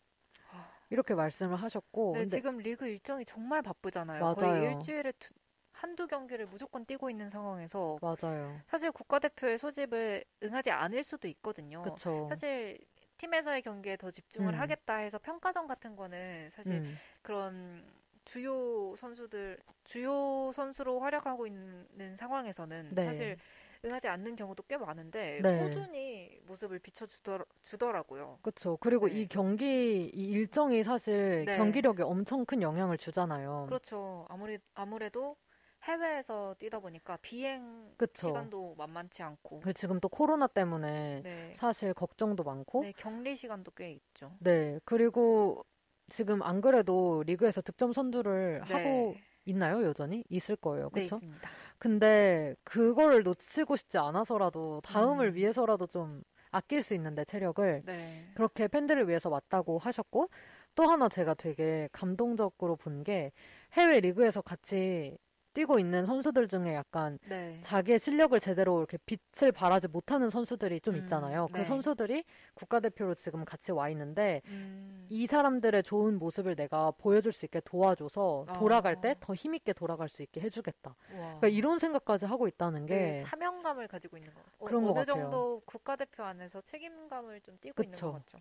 이렇게 말씀을 하셨고 네, 근데 지금 리그 일정이 정말 바쁘잖아요. 맞아요. 거의 일주일에 두, 한두 경기를 무조건 뛰고 있는 상황에서 맞아요. 사실 국가대표의 소집을 응하지 않을 수도 있거든요. 그쵸. 사실 팀에서의 경기에 더 집중을 음. 하겠다 해서 평가전 같은 거는 사실 음. 그런 주요 선수들, 주요 선수로 활약하고 있는 상황에서는 네. 사실 응하지 않는 경우도 꽤 많은데 네. 꾸준히 모습을 비춰주더라고요. 비춰주더라, 그렇죠. 그리고 네. 이 경기 이 일정이 사실 네. 경기력에 엄청 큰 영향을 주잖아요. 그렇죠. 아무리, 아무래도 해외에서 뛰다 보니까 비행 그쵸. 시간도 만만치 않고 그 지금 또 코로나 때문에 네. 사실 걱정도 많고 네, 격리 시간도 꽤 있죠. 네, 그리고 지금 안 그래도 리그에서 득점 선두를 네. 하고 있나요? 여전히? 있을 거예요. 그렇죠? 네, 있습니다. 근데 그거를 놓치고 싶지 않아서라도 다음을 음. 위해서라도 좀 아낄 수 있는데 체력을 네. 그렇게 팬들을 위해서 왔다고 하셨고 또 하나 제가 되게 감동적으로 본 게 해외 리그에서 같이 뛰고 있는 선수들 중에 약간 네. 자기의 실력을 제대로 이렇게 빛을 발하지 못하는 선수들이 좀 음, 있잖아요. 그 네. 선수들이 국가대표로 지금 같이 와 있는데 음. 이 사람들의 좋은 모습을 내가 보여줄 수 있게 도와줘서 어. 돌아갈 때 더 힘있게 돌아갈 수 있게 해주겠다. 그러니까 이런 생각까지 하고 있다는 게 네, 사명감을 가지고 있는 것 같아요. 그런 어, 것 어느 같아요. 정도 국가대표 안에서 책임감을 좀 띄고 그쵸. 있는 것 같죠.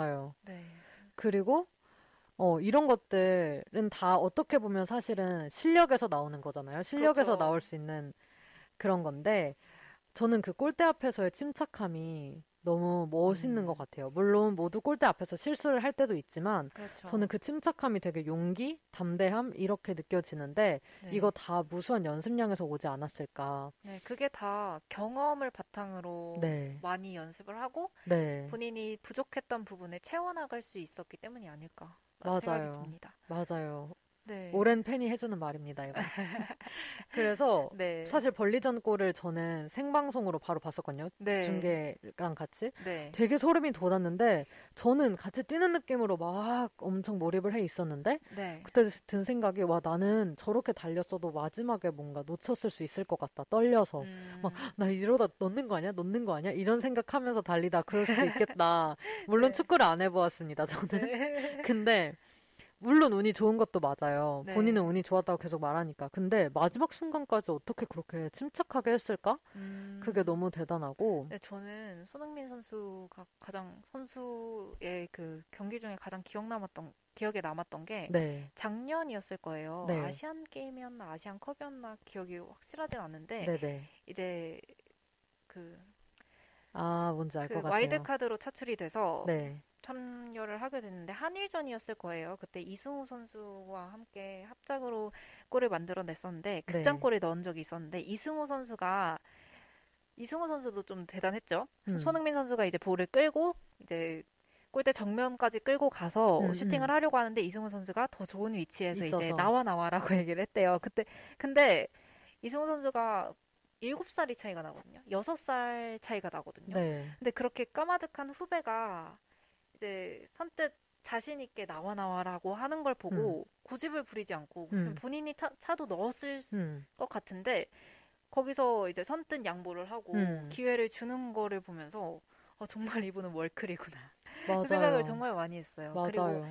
맞아요. 네. 그리고 어, 이런 것들은 다 어떻게 보면 사실은 실력에서 나오는 거잖아요. 실력에서 그렇죠. 나올 수 있는 그런 건데 저는 그 골대 앞에서의 침착함이 너무 멋있는 음. 것 같아요. 물론 모두 골대 앞에서 실수를 할 때도 있지만 그렇죠. 저는 그 침착함이 되게 용기, 담대함 이렇게 느껴지는데 네. 이거 다 무수한 연습량에서 오지 않았을까. 네, 그게 다 경험을 바탕으로 네. 많이 연습을 하고 네. 본인이 부족했던 부분에 채워나갈 수 있었기 때문이 아닐까. 맞아요. 맞아요. 네. 오랜 팬이 해주는 말입니다, 이거. 그래서 네. 사실 벌리전 골을 저는 생방송으로 바로 봤었거든요. 네. 중계랑 같이. 네. 되게 소름이 돋았는데 저는 같이 뛰는 느낌으로 막 엄청 몰입을 해 있었는데 네. 그때 든 생각이 와 나는 저렇게 달렸어도 마지막에 뭔가 놓쳤을 수 있을 것 같다. 떨려서. 음. 막 나 이러다 넣는 거 아니야? 넣는 거 아니야? 이런 생각하면서 달리다 그럴 수도 있겠다. 물론 네. 축구를 안 해보았습니다, 저는. 네. 근데 물론 운이 좋은 것도 맞아요. 네. 본인은 운이 좋았다고 계속 말하니까. 근데 마지막 순간까지 어떻게 그렇게 침착하게 했을까? 음... 그게 너무 대단하고. 네, 저는 손흥민 선수가 가장 선수의 그 경기 중에 가장 기억 남았던 기억에 남았던 게 네. 작년이었을 거예요. 네. 아시안 게임이었나 아시안 컵이었나 기억이 확실하진 않은데 네네. 이제 그 아 뭔지 알 것 그 같아요. 와이드 카드로 차출이 돼서. 네. 참여를 하게 됐는데 한일전이었을 거예요. 그때 이승우 선수와 함께 합작으로 골을 만들어냈었는데 극장골을 네. 넣은 적이 있었는데 이승우 선수가 이승우 선수도 좀 대단했죠. 음. 손흥민 선수가 이제 볼을 끌고 이제 골대 정면까지 끌고 가서 음, 슈팅을 음. 하려고 하는데 이승우 선수가 더 좋은 위치에서 있어서. 이제 나와 나와라고 얘기를 했대요. 그때 근데 이승우 선수가 일곱 살이 차이가 나거든요. 여섯 살 차이가 나거든요. 네. 근데 그렇게 까마득한 후배가 이제 선뜻 자신 있게 나와 나와라고 하는 걸 보고 음. 고집을 부리지 않고 음. 본인이 타, 차도 넣었을 음. 것 같은데 거기서 이제 선뜻 양보를 하고 음. 기회를 주는 거를 보면서 어, 정말 이분은 월클이구나. 맞아요. 그 생각을 정말 많이 했어요. 맞아요. 그리고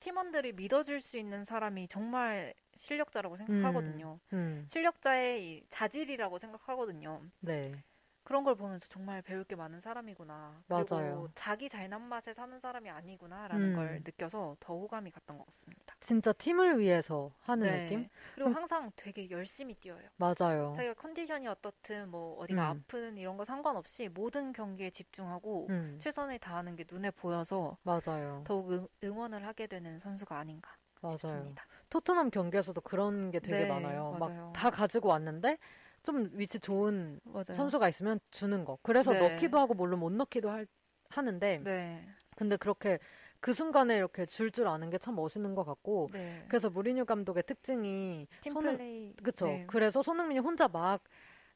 팀원들이 믿어줄 수 있는 사람이 정말 실력자라고 생각하거든요. 음. 음. 실력자의 이 자질이라고 생각하거든요. 네. 그런 걸 보면서 정말 배울 게 많은 사람이구나. 맞아요. 그리고 자기 잘난 맛에 사는 사람이 아니구나라는 음. 걸 느껴서 더 호감이 갔던 것 같습니다. 진짜 팀을 위해서 하는 네. 느낌? 그리고 음. 항상 되게 열심히 뛰어요. 맞아요. 자기가 컨디션이 어떻든 뭐 어디가 음. 아픈 이런 거 상관없이 모든 경기에 집중하고 음. 최선을 다하는 게 눈에 보여서 맞아요. 더욱 응, 응원을 하게 되는 선수가 아닌가. 맞아요. 싶습니다. 토트넘 경기에서도 그런 게 되게 네, 많아요. 막 다 가지고 왔는데 좀 위치 좋은 맞아요. 선수가 있으면 주는 거. 그래서 네. 넣기도 하고 물론 못 넣기도 할, 하는데 네. 근데 그렇게 그 순간에 이렇게 줄 줄 아는 게 참 멋있는 것 같고 네. 그래서 무리뉴 감독의 특징이 손흥민 그렇죠. 네. 그래서 손흥민이 혼자 막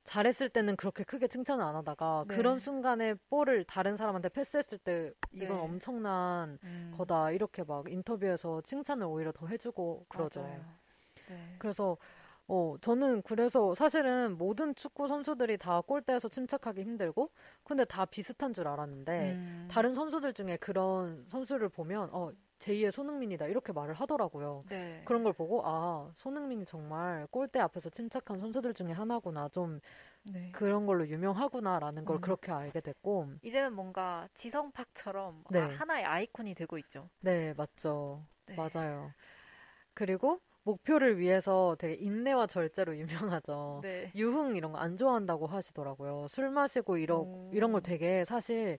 잘했을 때는 그렇게 크게 칭찬을 안 하다가 네. 그런 순간에 볼을 다른 사람한테 패스했을 때 이건 네. 엄청난 음. 거다 이렇게 막 인터뷰에서 칭찬을 오히려 더 해주고 그러죠. 네. 그래서 어, 저는 그래서 사실은 모든 축구 선수들이 다 골대에서 침착하기 힘들고 근데 다 비슷한 줄 알았는데 음. 다른 선수들 중에 그런 선수를 보면 어, 제이의 손흥민이다 이렇게 말을 하더라고요. 네. 그런 걸 보고 아, 손흥민이 정말 골대 앞에서 침착한 선수들 중에 하나구나. 좀 네. 그런 걸로 유명하구나라는 걸 음. 그렇게 알게 됐고 이제는 뭔가 지성팍처럼 네. 아, 하나의 아이콘이 되고 있죠. 네, 맞죠. 네. 맞아요. 그리고 목표를 위해서 되게 인내와 절제로 유명하죠. 네. 유흥 이런 거 안 좋아한다고 하시더라고요. 술 마시고 이러, 오. 이런 걸 되게 사실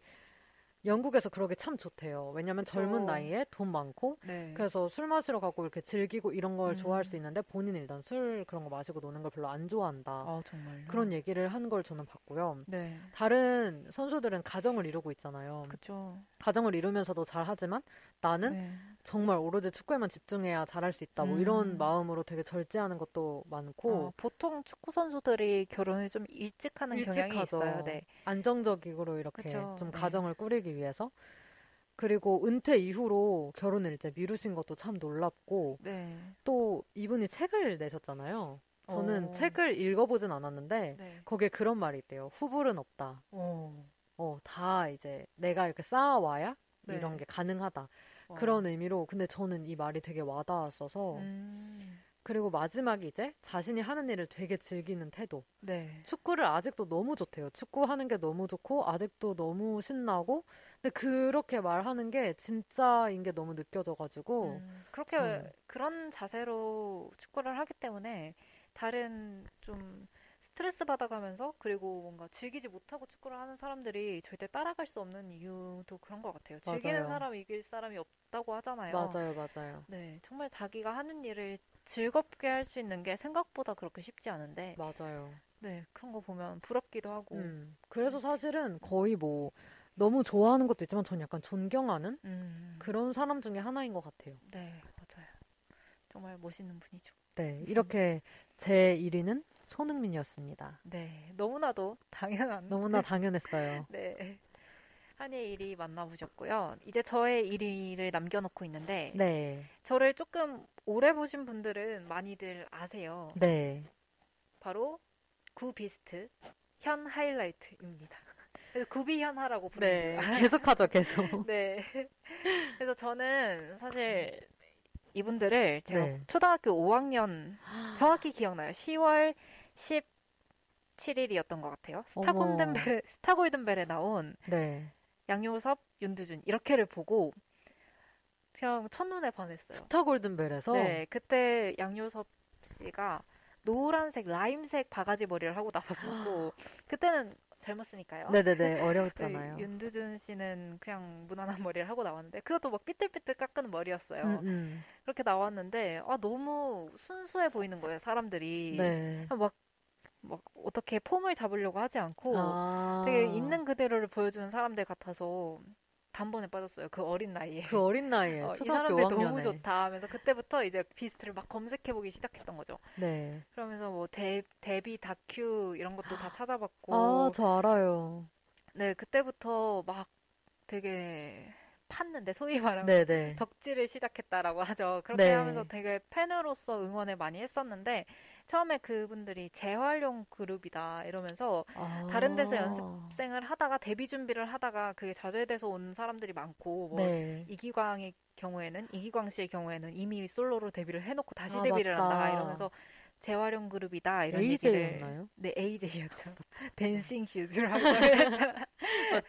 영국에서 그러기 참 좋대요. 왜냐면 그쵸. 젊은 나이에 돈 많고 네. 그래서 술 마시러 가고 이렇게 즐기고 이런 걸 음. 좋아할 수 있는데 본인 일단 술 그런 거 마시고 노는 걸 별로 안 좋아한다. 아, 정말요? 그런 얘기를 한 걸 저는 봤고요. 네. 다른 선수들은 가정을 이루고 있잖아요. 그쵸. 가정을 이루면서도 잘하지만 나는 네. 정말 오로지 축구에만 집중해야 잘할 수 있다. 뭐 음. 이런 마음으로 되게 절제하는 것도 많고 어, 보통 축구 선수들이 결혼을 좀 일찍 하는 일찍 경향이 하죠. 있어요. 네. 안정적으로 이렇게 그쵸. 좀 네. 가정을 꾸리기 위해서. 그리고 은퇴 이후로 결혼을 이제 미루신 것도 참 놀랍고 네. 또 이분이 책을 내셨잖아요. 저는 어. 책을 읽어보진 않았는데 네. 거기에 그런 말이 있대요. 후불은 없다. 어. 어, 다 이제 내가 이렇게 쌓아와야 네. 이런 게 가능하다. 어. 그런 의미로 근데 저는 이 말이 되게 와닿았어서 음. 그리고 마지막에 이제 자신이 하는 일을 되게 즐기는 태도. 네. 축구를 아직도 너무 좋대요. 축구하는 게 너무 좋고 아직도 너무 신나고 근데 그렇게 말하는 게 진짜인 게 너무 느껴져가지고 음, 그렇게 저는. 그런 자세로 축구를 하기 때문에 다른 좀 스트레스 받아가면서 그리고 뭔가 즐기지 못하고 축구를 하는 사람들이 절대 따라갈 수 없는 이유도 그런 것 같아요. 맞아요. 즐기는 사람 이길 사람이 없다고 하잖아요. 맞아요, 맞아요. 네, 정말 자기가 하는 일을 즐겁게 할 수 있는 게 생각보다 그렇게 쉽지 않은데 맞아요. 네, 그런 거 보면 부럽기도 하고 음, 그래서 사실은 거의 뭐 너무 좋아하는 것도 있지만 전 약간 존경하는 음. 그런 사람 중에 하나인 것 같아요. 네, 맞아요. 정말 멋있는 분이죠. 네, 이렇게 제 일 위는 손흥민이었습니다. 네, 너무나도 당연한 너무나 당연했어요. 네, 한이의 일 위 만나보셨고요. 이제 저의 일 위를 남겨놓고 있는데 네. 저를 조금 오래 보신 분들은 많이들 아세요. 네, 바로 구 비스트 현 하이라이트입니다. 그래서 구비현하라고 부릅니다. 네, 계속하죠, 계속. 네, 그래서 저는 사실 이분들을 제가 네. 초등학교 오 학년 정확히 기억나요. 시월 십칠일이었던 것 같아요. 스타 골든벨, 스타 골든벨에 나온 네. 양요섭, 윤두준 이렇게를 보고 그냥 첫눈에 반했어요. 스타 골든벨에서? 네, 그때 양요섭 씨가 노란색, 라임색 바가지 머리를 하고 나왔었고 그때는 젊었으니까요. 네네네, 어려웠잖아요. 네, 윤두준 씨는 그냥 무난한 머리를 하고 나왔는데 그것도 막 삐뚤삐뚤 깎은 머리였어요. 음, 음. 그렇게 나왔는데 아 너무 순수해 보이는 거예요, 사람들이. 네. 막, 막 어떻게 폼을 잡으려고 하지 않고 아. 되게 있는 그대로를 보여주는 사람들 같아서 단번에 빠졌어요. 그 어린 나이에. 그 어린 나이에. 어, 이 사람들 오 학년에. 너무 좋다 하면서 그때부터 이제 비스트를 막 검색해보기 시작했던 거죠. 네. 그러면서 뭐 데, 데뷔 다큐 이런 것도 다 찾아봤고. 아, 저 알아요. 네, 그때부터 막 되게 팠는데 소위 말하면 네네. 덕질을 시작했다라고 하죠. 그렇게 네. 하면서 되게 팬으로서 응원을 많이 했었는데 처음에 그분들이 재활용 그룹이다 이러면서 아~ 다른 데서 연습생을 하다가 데뷔 준비를 하다가 그게 좌절돼서 온 사람들이 많고 뭐 네. 이기광의 경우에는 이기광 씨의 경우에는 이미 솔로로 데뷔를 해놓고 다시 아, 데뷔를 맞다. 한다 이러면서 재활용 그룹이다 이런 에이제이였나요? 얘기를 네 에이제이였죠. 댄싱 슈즈라고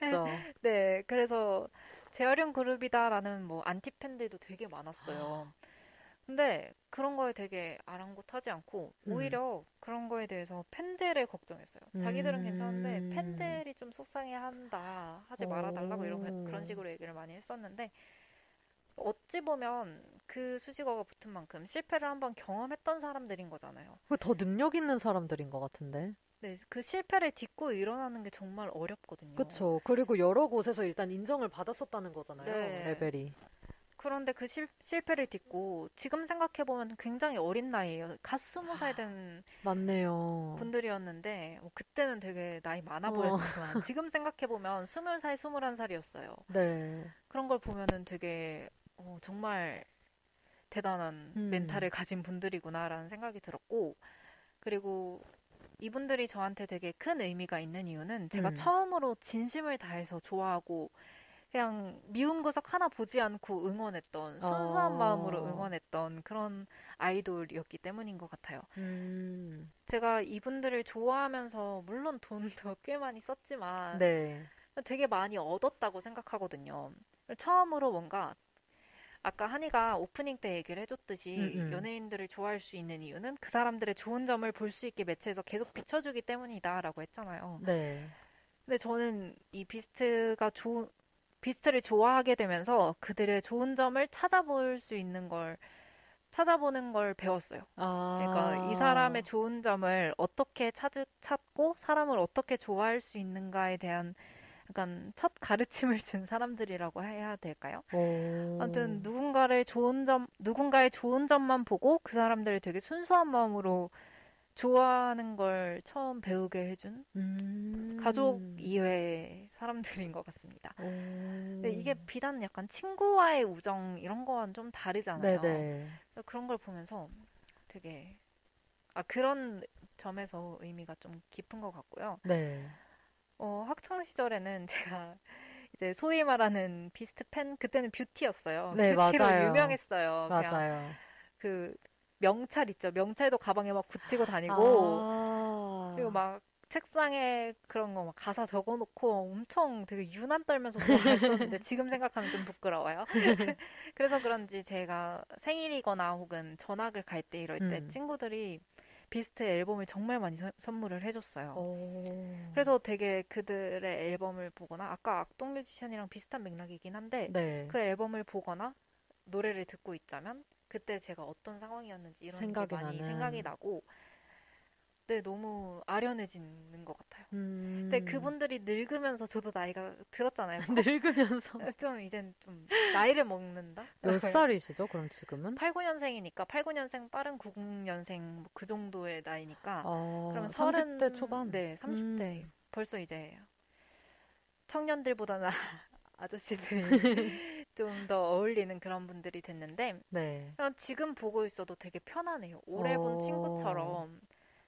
맞죠. 네 그래서 재활용 그룹이다라는 뭐 안티팬들도 되게 많았어요. 근데 그런 거에 되게 아랑곳하지 않고 오히려 음. 그런 거에 대해서 팬들을 걱정했어요. 자기들은 음. 괜찮은데 팬들이 좀 속상해한다. 하지 말아달라고 이런 그런 식으로 얘기를 많이 했었는데 어찌 보면 그 수식어가 붙은 만큼 실패를 한번 경험했던 사람들인 거잖아요. 더 능력 있는 사람들인 것 같은데. 네, 그 실패를 딛고 일어나는 게 정말 어렵거든요. 그렇죠. 그리고 여러 곳에서 일단 인정을 받았었다는 거잖아요. 네. 레벨이. 그런데 그 실, 실패를 딛고 지금 생각해보면 굉장히 어린 나이에요. 갓 스무 살 된 맞네요. 분들이었는데 뭐 그때는 되게 나이 많아 보였지만 어. 지금 생각해보면 스물 살, 스물한 살이었어요. 네. 그런 걸 보면은 되게 어, 정말 대단한 음. 멘탈을 가진 분들이구나라는 생각이 들었고 그리고 이분들이 저한테 되게 큰 의미가 있는 이유는 제가 음. 처음으로 진심을 다해서 좋아하고 그냥 미운 구석 하나 보지 않고 응원했던 순수한 어. 마음으로 응원했던 그런 아이돌이었기 때문인 것 같아요. 음. 제가 이분들을 좋아하면서 물론 돈도 꽤 많이 썼지만 네. 되게 많이 얻었다고 생각하거든요. 처음으로 뭔가 아까 한이가 오프닝 때 얘기를 해줬듯이 음음. 연예인들을 좋아할 수 있는 이유는 그 사람들의 좋은 점을 볼 수 있게 매체에서 계속 비춰주기 때문이다라고 했잖아요. 네. 근데 저는 이 비스트가 좋은 비스트를 좋아하게 되면서 그들의 좋은 점을 찾아볼 수 있는 걸 찾아보는 걸 배웠어요. 아. 그러니까 이 사람의 좋은 점을 어떻게 찾, 찾고 사람을 어떻게 좋아할 수 있는가에 대한 약간 첫 가르침을 준 사람들이라고 해야 될까요? 오. 아무튼 누군가를 좋은 점, 누군가의 좋은 점만 보고 그 사람들을 되게 순수한 마음으로 좋아하는 걸 처음 배우게 해준 음. 가족 이외의 사람들인 것 같습니다. 근데 이게 비단 약간 친구와의 우정 이런 거와는 좀 다르잖아요. 네네. 그런 걸 보면서 되게 아, 그런 점에서 의미가 좀 깊은 것 같고요. 네. 어, 학창 시절에는 제가 이제 소위 말하는 비스트 팬, 그때는 뷰티였어요. 네, 뷰티로 맞아요. 유명했어요. 맞아요. 그냥 그 명찰 있죠. 명찰도 가방에 막 붙이고 다니고 아~ 그리고 막 책상에 그런 거 막 가사 적어놓고 엄청 되게 유난 떨면서 좋아했었는데 지금 생각하면 좀 부끄러워요. 그래서 그런지 제가 생일이거나 혹은 전학을 갈 때 이럴 때 음. 친구들이 비스트 앨범을 정말 많이 서, 선물을 해줬어요. 오. 그래서 되게 그들의 앨범을 보거나 아까 악동뮤지션이랑 비슷한 맥락이긴 한데 네. 그 앨범을 보거나 노래를 듣고 있자면 그때 제가 어떤 상황이었는지 이런 생각이 많이 나는. 생각이 나고 네, 너무 아련해지는 것 같아요. 음. 근데 그분들이 늙으면서 저도 나이가 들었잖아요. 늙으면서 좀 이젠 좀 나이를 먹는다? 몇 살이시죠? 그럼 지금은? 팔십구 년생이니까 팔십구 년생 빠른 구십 년생 그 정도의 나이니까 아, 그러면 삼십 대 서른, 초반? 네, 삼십 대 음. 벌써 이제 청년들보다는 아저씨들이 좀 더 어울리는 그런 분들이 됐는데 네. 지금 보고 있어도 되게 편하네요. 오래 본 오. 친구처럼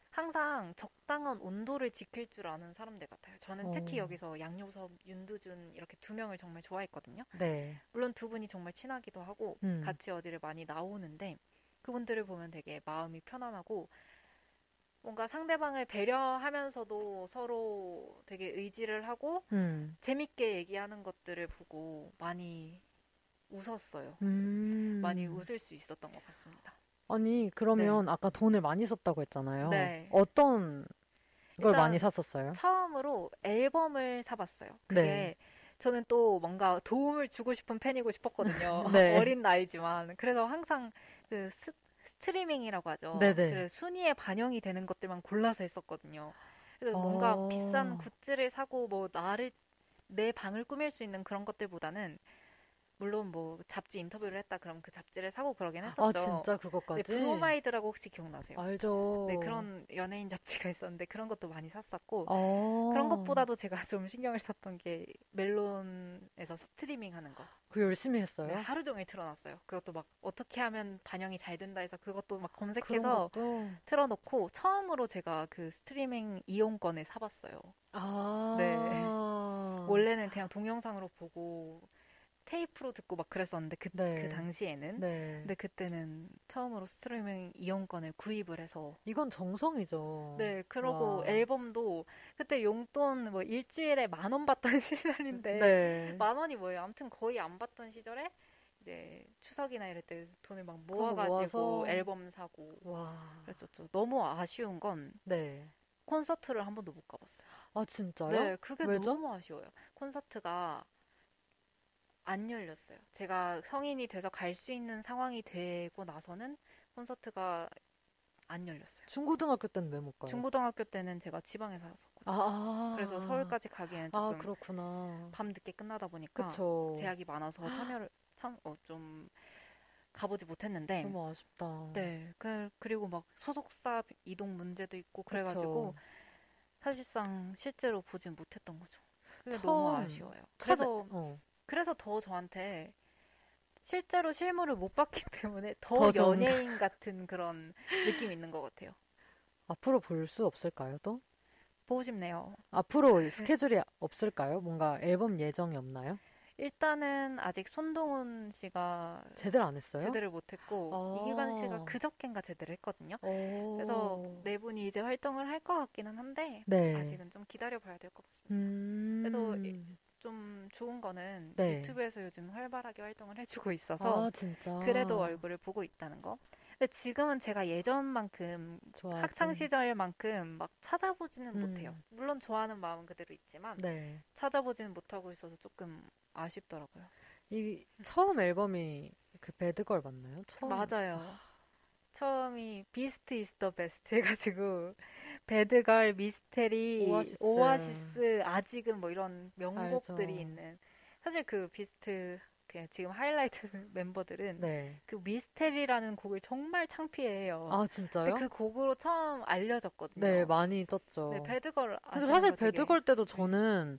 항상 적당한 온도를 지킬 줄 아는 사람들 같아요. 저는 특히 오. 여기서 양요섭, 윤두준 이렇게 두 명을 정말 좋아했거든요. 네. 물론 두 분이 정말 친하기도 하고 음. 같이 어디를 많이 나오는데 그분들을 보면 되게 마음이 편안하고 뭔가 상대방을 배려하면서도 서로 되게 의지를 하고 음. 재밌게 얘기하는 것들을 보고 많이 웃었어요. 음. 많이 웃을 수 있었던 것 같습니다. 아니 그러면 네. 아까 돈을 많이 썼다고 했잖아요. 네. 어떤 걸 많이 샀었어요? 처음으로 앨범을 사봤어요. 그게 네. 저는 또 뭔가 도움을 주고 싶은 팬이고 싶었거든요. 네. 어린 나이지만 그래서 항상 그 스, 스트리밍이라고 하죠. 그 순위에 반영이 되는 것들만 골라서 했었거든요. 그래서 뭔가 어... 비싼 굿즈를 사고 뭐 나를 내 방을 꾸밀 수 있는 그런 것들보다는 물론 뭐 잡지 인터뷰를 했다 그럼 그 잡지를 사고 그러긴 했었죠. 아 진짜 그것까지? 네, 브로마이드라고 혹시 기억나세요? 알죠. 네, 그런 연예인 잡지가 있었는데 그런 것도 많이 샀었고 아~ 그런 것보다도 제가 좀 신경을 썼던 게 멜론에서 스트리밍하는 거. 그 열심히 했어요? 네, 하루 종일 틀어놨어요. 그것도 막 어떻게 하면 반영이 잘 된다 해서 그것도 막 검색해서 틀어놓고 처음으로 제가 그 스트리밍 이용권을 사봤어요. 아 네. 원래는 그냥 동영상으로 보고 테이프로 듣고 막 그랬었는데 그, 네. 그 당시에는 네. 근데 그때는 처음으로 스트리밍 이용권을 구입을 해서 이건 정성이죠. 네, 그러고 와. 앨범도 그때 용돈 뭐 일주일에 만 원 받던 시절인데 네. 만 원이 뭐예요? 아무튼 거의 안 받던 시절에 이제 추석이나 이럴 때 돈을 막 모아가지고 앨범 사고 와. 그랬었죠. 너무 아쉬운 건 네. 콘서트를 한 번도 못 가봤어요. 아 진짜요? 네, 그게 왜죠? 너무 아쉬워요. 콘서트가 안 열렸어요. 제가 성인이 돼서 갈 수 있는 상황이 되고 나서는 콘서트가 안 열렸어요. 중고등학교 때는 왜 못 가요? 중고등학교 때는 제가 지방에 살았었거든요. 아~ 그래서 서울까지 가기에는 조금 아, 그렇구나. 밤늦게 끝나다 보니까 그쵸. 제약이 많아서 참여를 참, 어, 좀 가보지 못했는데 너무 아쉽다. 네, 그, 그리고 막 소속사 이동 문제도 있고 그래가지고 그쵸. 사실상 실제로 보진 못했던 거죠. 그게 참, 너무 아쉬워요. 찾아, 그래서 어. 그래서 더 저한테 실제로 실물을 못 봤기 때문에 더, 더 연예인 같은 그런 느낌이 있는 것 같아요. 앞으로 볼 수 없을까요, 또? 보고 싶네요. 앞으로 스케줄이 없을까요? 뭔가 앨범 예정이 없나요? 일단은 아직 손동훈 씨가 제대로 안 했어요? 제대를 못했고 아~ 이기관 씨가 그저껜가 제대를 했거든요. 그래서 네 분이 이제 활동을 할 것 같기는 한데 네. 아직은 좀 기다려봐야 될 것 같습니다. 음~ 그래도 좀 좋은 거는 네. 유튜브에서 요즘 활발하게 활동을 해주고 있어서 아, 진짜? 그래도 얼굴을 보고 있다는 거. 근데 지금은 제가 예전만큼 좋아하지. 학창시절만큼 막 찾아보지는 음. 못해요. 물론 좋아하는 마음은 그대로 있지만 네. 찾아보지는 못하고 있어서 조금 아쉽더라고요. 이 처음 앨범이 그 배드걸 맞나요? 처음. 맞아요. 처음이 비스트 이즈 더 베스트 해가지고 배드걸, 미스테리, 오아시스. 오아시스, 아직은 뭐 이런 명곡들이 알죠. 있는 사실 그 비스트 그냥 지금 하이라이트 멤버들은 네. 그 미스테리라는 곡을 정말 창피해요. 아 진짜요? 근데 그 곡으로 처음 알려졌거든요. 네 많이 떴죠. 네, 배드걸 아시는 거 되게 사실 배드걸 때도 저는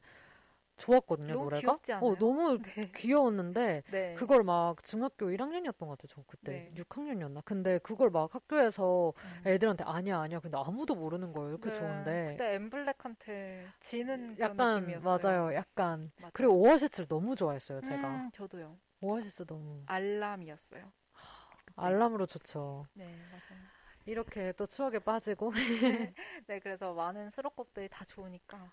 좋았거든요, 너무 노래가. 귀엽지 않아요? 어, 너무 네. 귀여웠는데 네. 그걸 막 중학교 일 학년이었던 것 같아요. 저 그때 네. 육 학년이었나? 근데 그걸 막 학교에서 음. 애들한테 아니야 아니야 근데 아무도 모르는 거예요. 이렇게 네. 좋은데 그때 엠블랙한테 지는 약간 그런 느낌이었어요. 맞아요. 약간 맞아요. 그리고 오아시스를 너무 좋아했어요, 제가. 음, 저도요. 오아시스 너무 알람이었어요. 하, 알람으로 좋죠. 네, 맞아요. 이렇게 또 추억에 빠지고 네, 그래서 많은 수록곡들이 다 좋으니까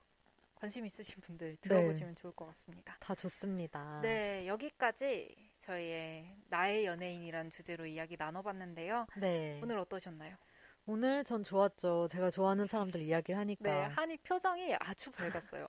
관심 있으신 분들 들어보시면 네. 좋을 것 같습니다. 다 좋습니다. 네, 여기까지 저희의 나의 연예인이란 주제로 이야기 나눠봤는데요. 네. 오늘 어떠셨나요? 오늘 전 좋았죠. 제가 좋아하는 사람들 이야기를 하니까. 네, 한이 표정이 아주 밝았어요.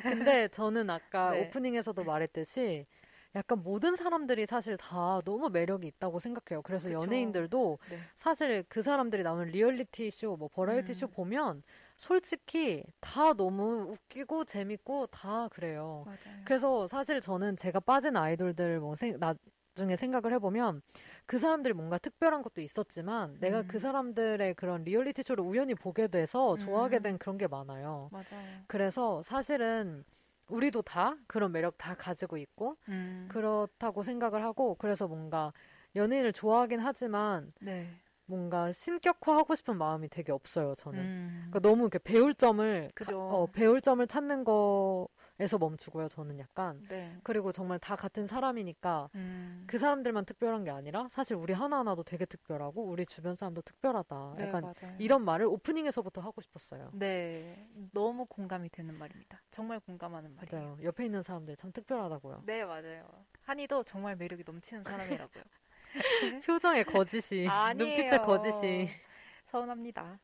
근데 저는 아까 네. 오프닝에서도 말했듯이 약간 모든 사람들이 사실 다 너무 매력이 있다고 생각해요. 그래서 그쵸. 연예인들도 네. 사실 그 사람들이 나오는 리얼리티 쇼, 뭐 버라이티 음. 쇼 보면 솔직히 다 너무 웃기고 재밌고 다 그래요. 맞아요. 그래서 사실 저는 제가 빠진 아이돌들 뭐 생, 나중에 생각을 해보면 그 사람들이 뭔가 특별한 것도 있었지만 음. 내가 그 사람들의 그런 리얼리티 쇼를 우연히 보게 돼서 좋아하게 된 그런 게 많아요. 맞아요. 그래서 사실은 우리도 다 그런 매력 다 가지고 있고 음. 그렇다고 생각을 하고 그래서 뭔가 연예인을 좋아하긴 하지만 네. 뭔가 신격화하고 싶은 마음이 되게 없어요, 저는. 음. 그러니까 너무 이렇게 배울 점을 가, 어, 배울 점을 찾는 거에서 멈추고요, 저는 약간. 네. 그리고 정말 다 같은 사람이니까 음. 그 사람들만 특별한 게 아니라 사실 우리 하나하나도 되게 특별하고 우리 주변 사람도 특별하다. 네, 약간 맞아요. 이런 말을 오프닝에서부터 하고 싶었어요. 네, 너무 공감이 되는 말입니다. 정말 공감하는 말이에요. 맞아요. 옆에 있는 사람들 참 특별하다고요. 네, 맞아요. 한이도 정말 매력이 넘치는 사람이라고요. 표정에 거짓이, 눈빛에 거짓이. 서운합니다.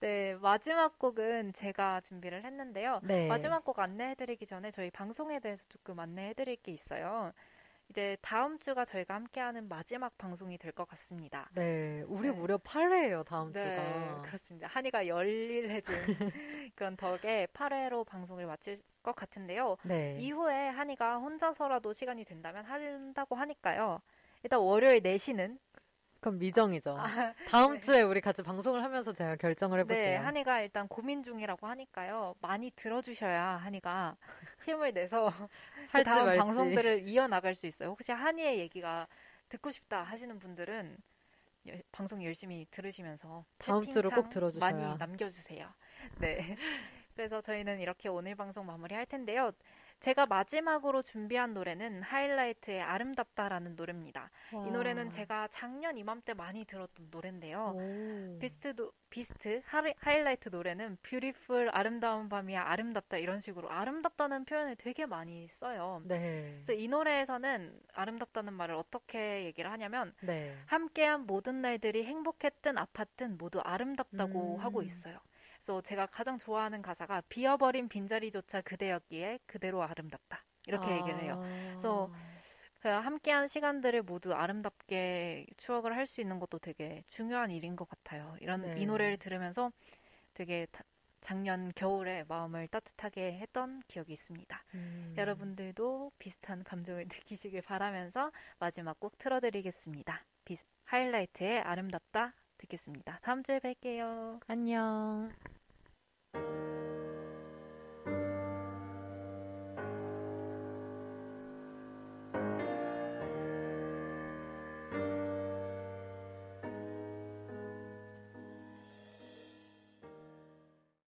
네, 마지막 곡은 제가 준비를 했는데요. 네. 마지막 곡 안내해드리기 전에 저희 방송에 대해서 조금 안내해드릴 게 있어요. 이제 다음 주가 저희가 함께하는 마지막 방송이 될 것 같습니다. 네, 우리 네. 무려 팔 회예요, 다음 네, 주가. 그렇습니다. 한이가 열일 해준 그런 덕에 팔 회로 방송을 마칠 것 같은데요. 네. 이후에 한이가 혼자서라도 시간이 된다면 한다고 하니까요. 일단 월요일 네 시는 그럼 미정이죠. 아, 다음 네. 주에 우리 같이 방송을 하면서 제가 결정을 해볼게요. 네, 한이가 일단 고민 중이라고 하니까요. 많이 들어주셔야 한이가 힘을 내서 그 다음 말지. 방송들을 이어나갈 수 있어요. 혹시 한이의 얘기가 듣고 싶다 하시는 분들은 여, 방송 열심히 들으시면서 다음 주로 꼭 들어주셔야 많이 남겨주세요. 네. 그래서 저희는 이렇게 오늘 방송 마무리할 텐데요. 제가 마지막으로 준비한 노래는 하이라이트의 아름답다라는 노래입니다. 와. 이 노래는 제가 작년 이맘때 많이 들었던 노래인데요. 비스트, 비스트 하이, 하이라이트 노래는 뷰티풀, 아름다운 밤이야, 아름답다 이런 식으로 아름답다는 표현을 되게 많이 써요. 네. 그래서 이 노래에서는 아름답다는 말을 어떻게 얘기를 하냐면 네. 함께한 모든 날들이 행복했든 아팠든 모두 아름답다고 음. 하고 있어요. 그래서 제가 가장 좋아하는 가사가 비어버린 빈자리조차 그대였기에 그대로 아름답다 이렇게 아... 얘기를 해요. 그래서 함께한 시간들을 모두 아름답게 추억을 할 수 있는 것도 되게 중요한 일인 것 같아요. 이런 네. 이 노래를 들으면서 되게 다, 작년 겨울에 마음을 따뜻하게 했던 기억이 있습니다. 음... 여러분들도 비슷한 감정을 느끼시길 바라면서 마지막 곡 틀어드리겠습니다. 비, 하이라이트의 아름답다 듣겠습니다. 다음 주에 뵐게요. 안녕.